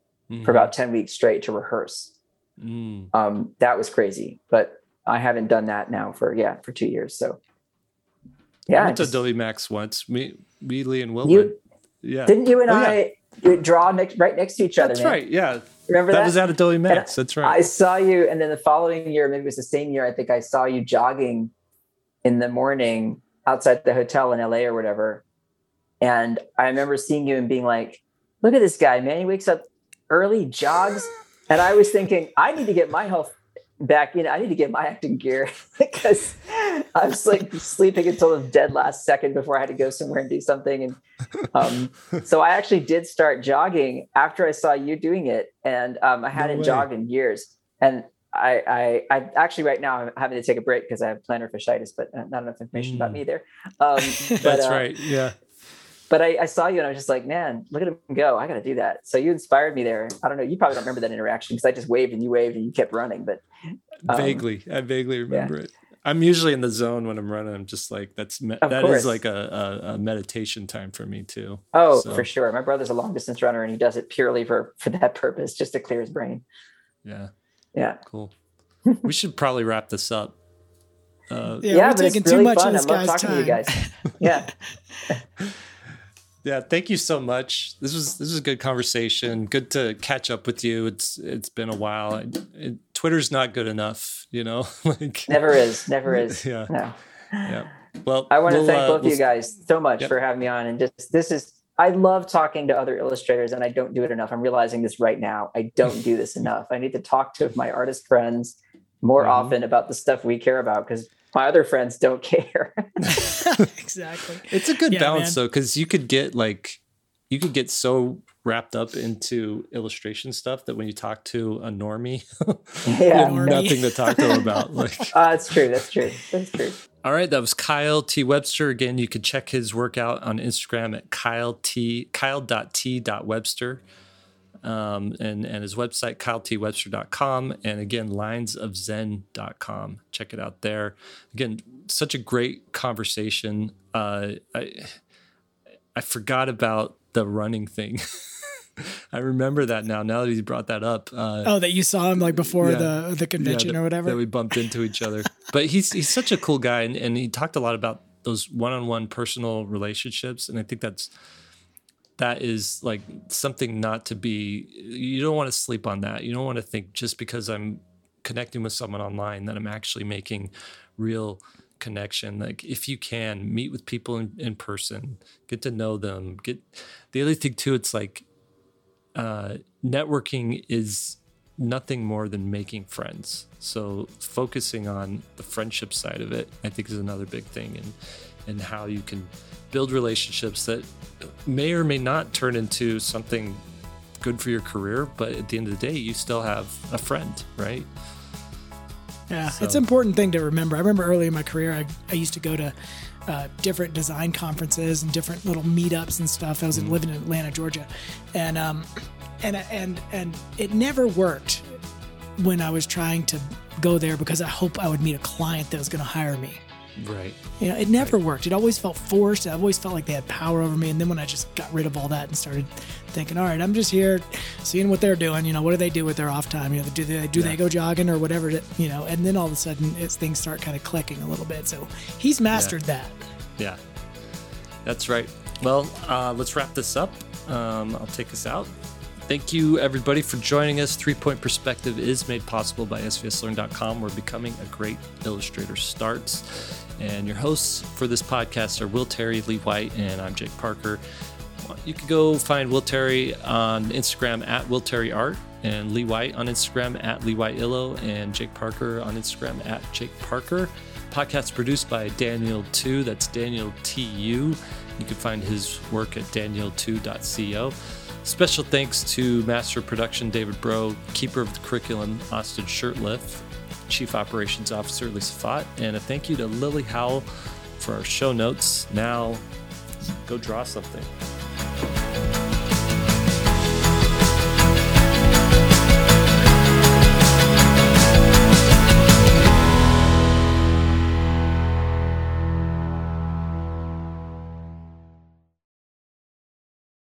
for about 10 weeks straight to rehearse. That was crazy, but I haven't done that now for 2 years. So yeah. I went to Adobe Max once, me, Lee and Wilbur. Yeah. Didn't you and I draw right next to each other? That's right. Yeah. Remember that? That was at Adobe Max. That's right. I saw you. And then the following year, maybe it was the same year, I think I saw you jogging in the morning outside the hotel in LA or whatever. And I remember seeing you and being like, look at this guy, man. He wakes up early, jogs. And I was thinking, I need to get my health back. You know, I need to get my acting gear, because I was like sleeping until the dead last second before I had to go somewhere and do something. And so I actually did start jogging after I saw you doing it. And I hadn't jogged in years. And I actually right now I'm having to take a break because I have plantar fasciitis, but not enough information about me there. That's right. Yeah. But I saw you and I was just like, man, look at him go. I got to do that. So you inspired me there. I don't know. You probably don't remember that interaction, because I just waved and you kept running. But vaguely. I vaguely remember it. I'm usually in the zone when I'm running. I'm just like, that is like a meditation time for me too. Oh, so. For sure. My brother's a long distance runner, and he does it purely for that purpose, just to clear his brain. Yeah. Yeah. Cool. We should probably wrap this up. We're taking too much of this guy's time. Yeah. Yeah, thank you so much. This was a good conversation. Good to catch up with you. It's been a while. Twitter's not good enough, you know. Never is. Yeah. No. Yeah. Well, I want to thank both of you guys so much for having me on, and I love talking to other illustrators, and I don't do it enough. I'm realizing this right now. I don't do this enough. I need to talk to my artist friends more often about the stuff we care about, because my other friends don't care. Exactly. It's a good balance, man. Though, because you could get so wrapped up into illustration stuff that when you talk to a normie, yeah, you have nothing to talk to them about. That's true. All right, that was Kyle T. Webster. Again, you can check his work out on Instagram at Kyle.T.Webster. And his website, KyleTWebster.com, and again, LinesOfZen.com. Check it out there. Again, such a great conversation. I forgot about the running thing. I remember that now that you brought that up. That you saw him like before the convention or whatever? That we bumped into each other. But he's such a cool guy, and he talked a lot about those one-on-one personal relationships, and I think that is like something not to be, you don't want to sleep on that. You don't want to think just because I'm connecting with someone online that I'm actually making real connection. Like if you can meet with people in person, get to know them, the other thing too, it's like networking is nothing more than making friends. So focusing on the friendship side of it, I think is another big thing, and how you can build relationships that may or may not turn into something good for your career, but at the end of the day, you still have a friend, right? Yeah, so. It's an important thing to remember. I remember early in my career, I used to go to different design conferences and different little meetups and stuff. I was living in Atlanta, Georgia, and it never worked when I was trying to go there because I hope I would meet a client that was going to hire me. Right. You know, it never worked. It always felt forced. I always felt like they had power over me. And then when I just got rid of all that and started thinking, all right, I'm just here seeing what they're doing. You know, what do they do with their off time? You know, do they go jogging or whatever, you know, and then all of a sudden things start kind of clicking a little bit. So he's mastered that. Yeah, that's right. Well, let's wrap this up. I'll take us out. Thank you, everybody, for joining us. 3 Point Perspective is made possible by svslearn.com, where becoming a great illustrator starts. And your hosts for this podcast are Will Terry, Lee White, and I'm Jake Parker. You can go find Will Terry on Instagram at WillTerryArt, and Lee White on Instagram at Lee White Illo, and Jake Parker on Instagram at Jake Parker. Podcast produced by Daniel Tu. That's Daniel T.U. You can find his work at danieltu.co. Special thanks to Master Production David Bro, Keeper of the Curriculum Austin Shirtliff, Chief Operations Officer Lisa Fott, and a thank you to Lily Howell for our show notes. Now, go draw something.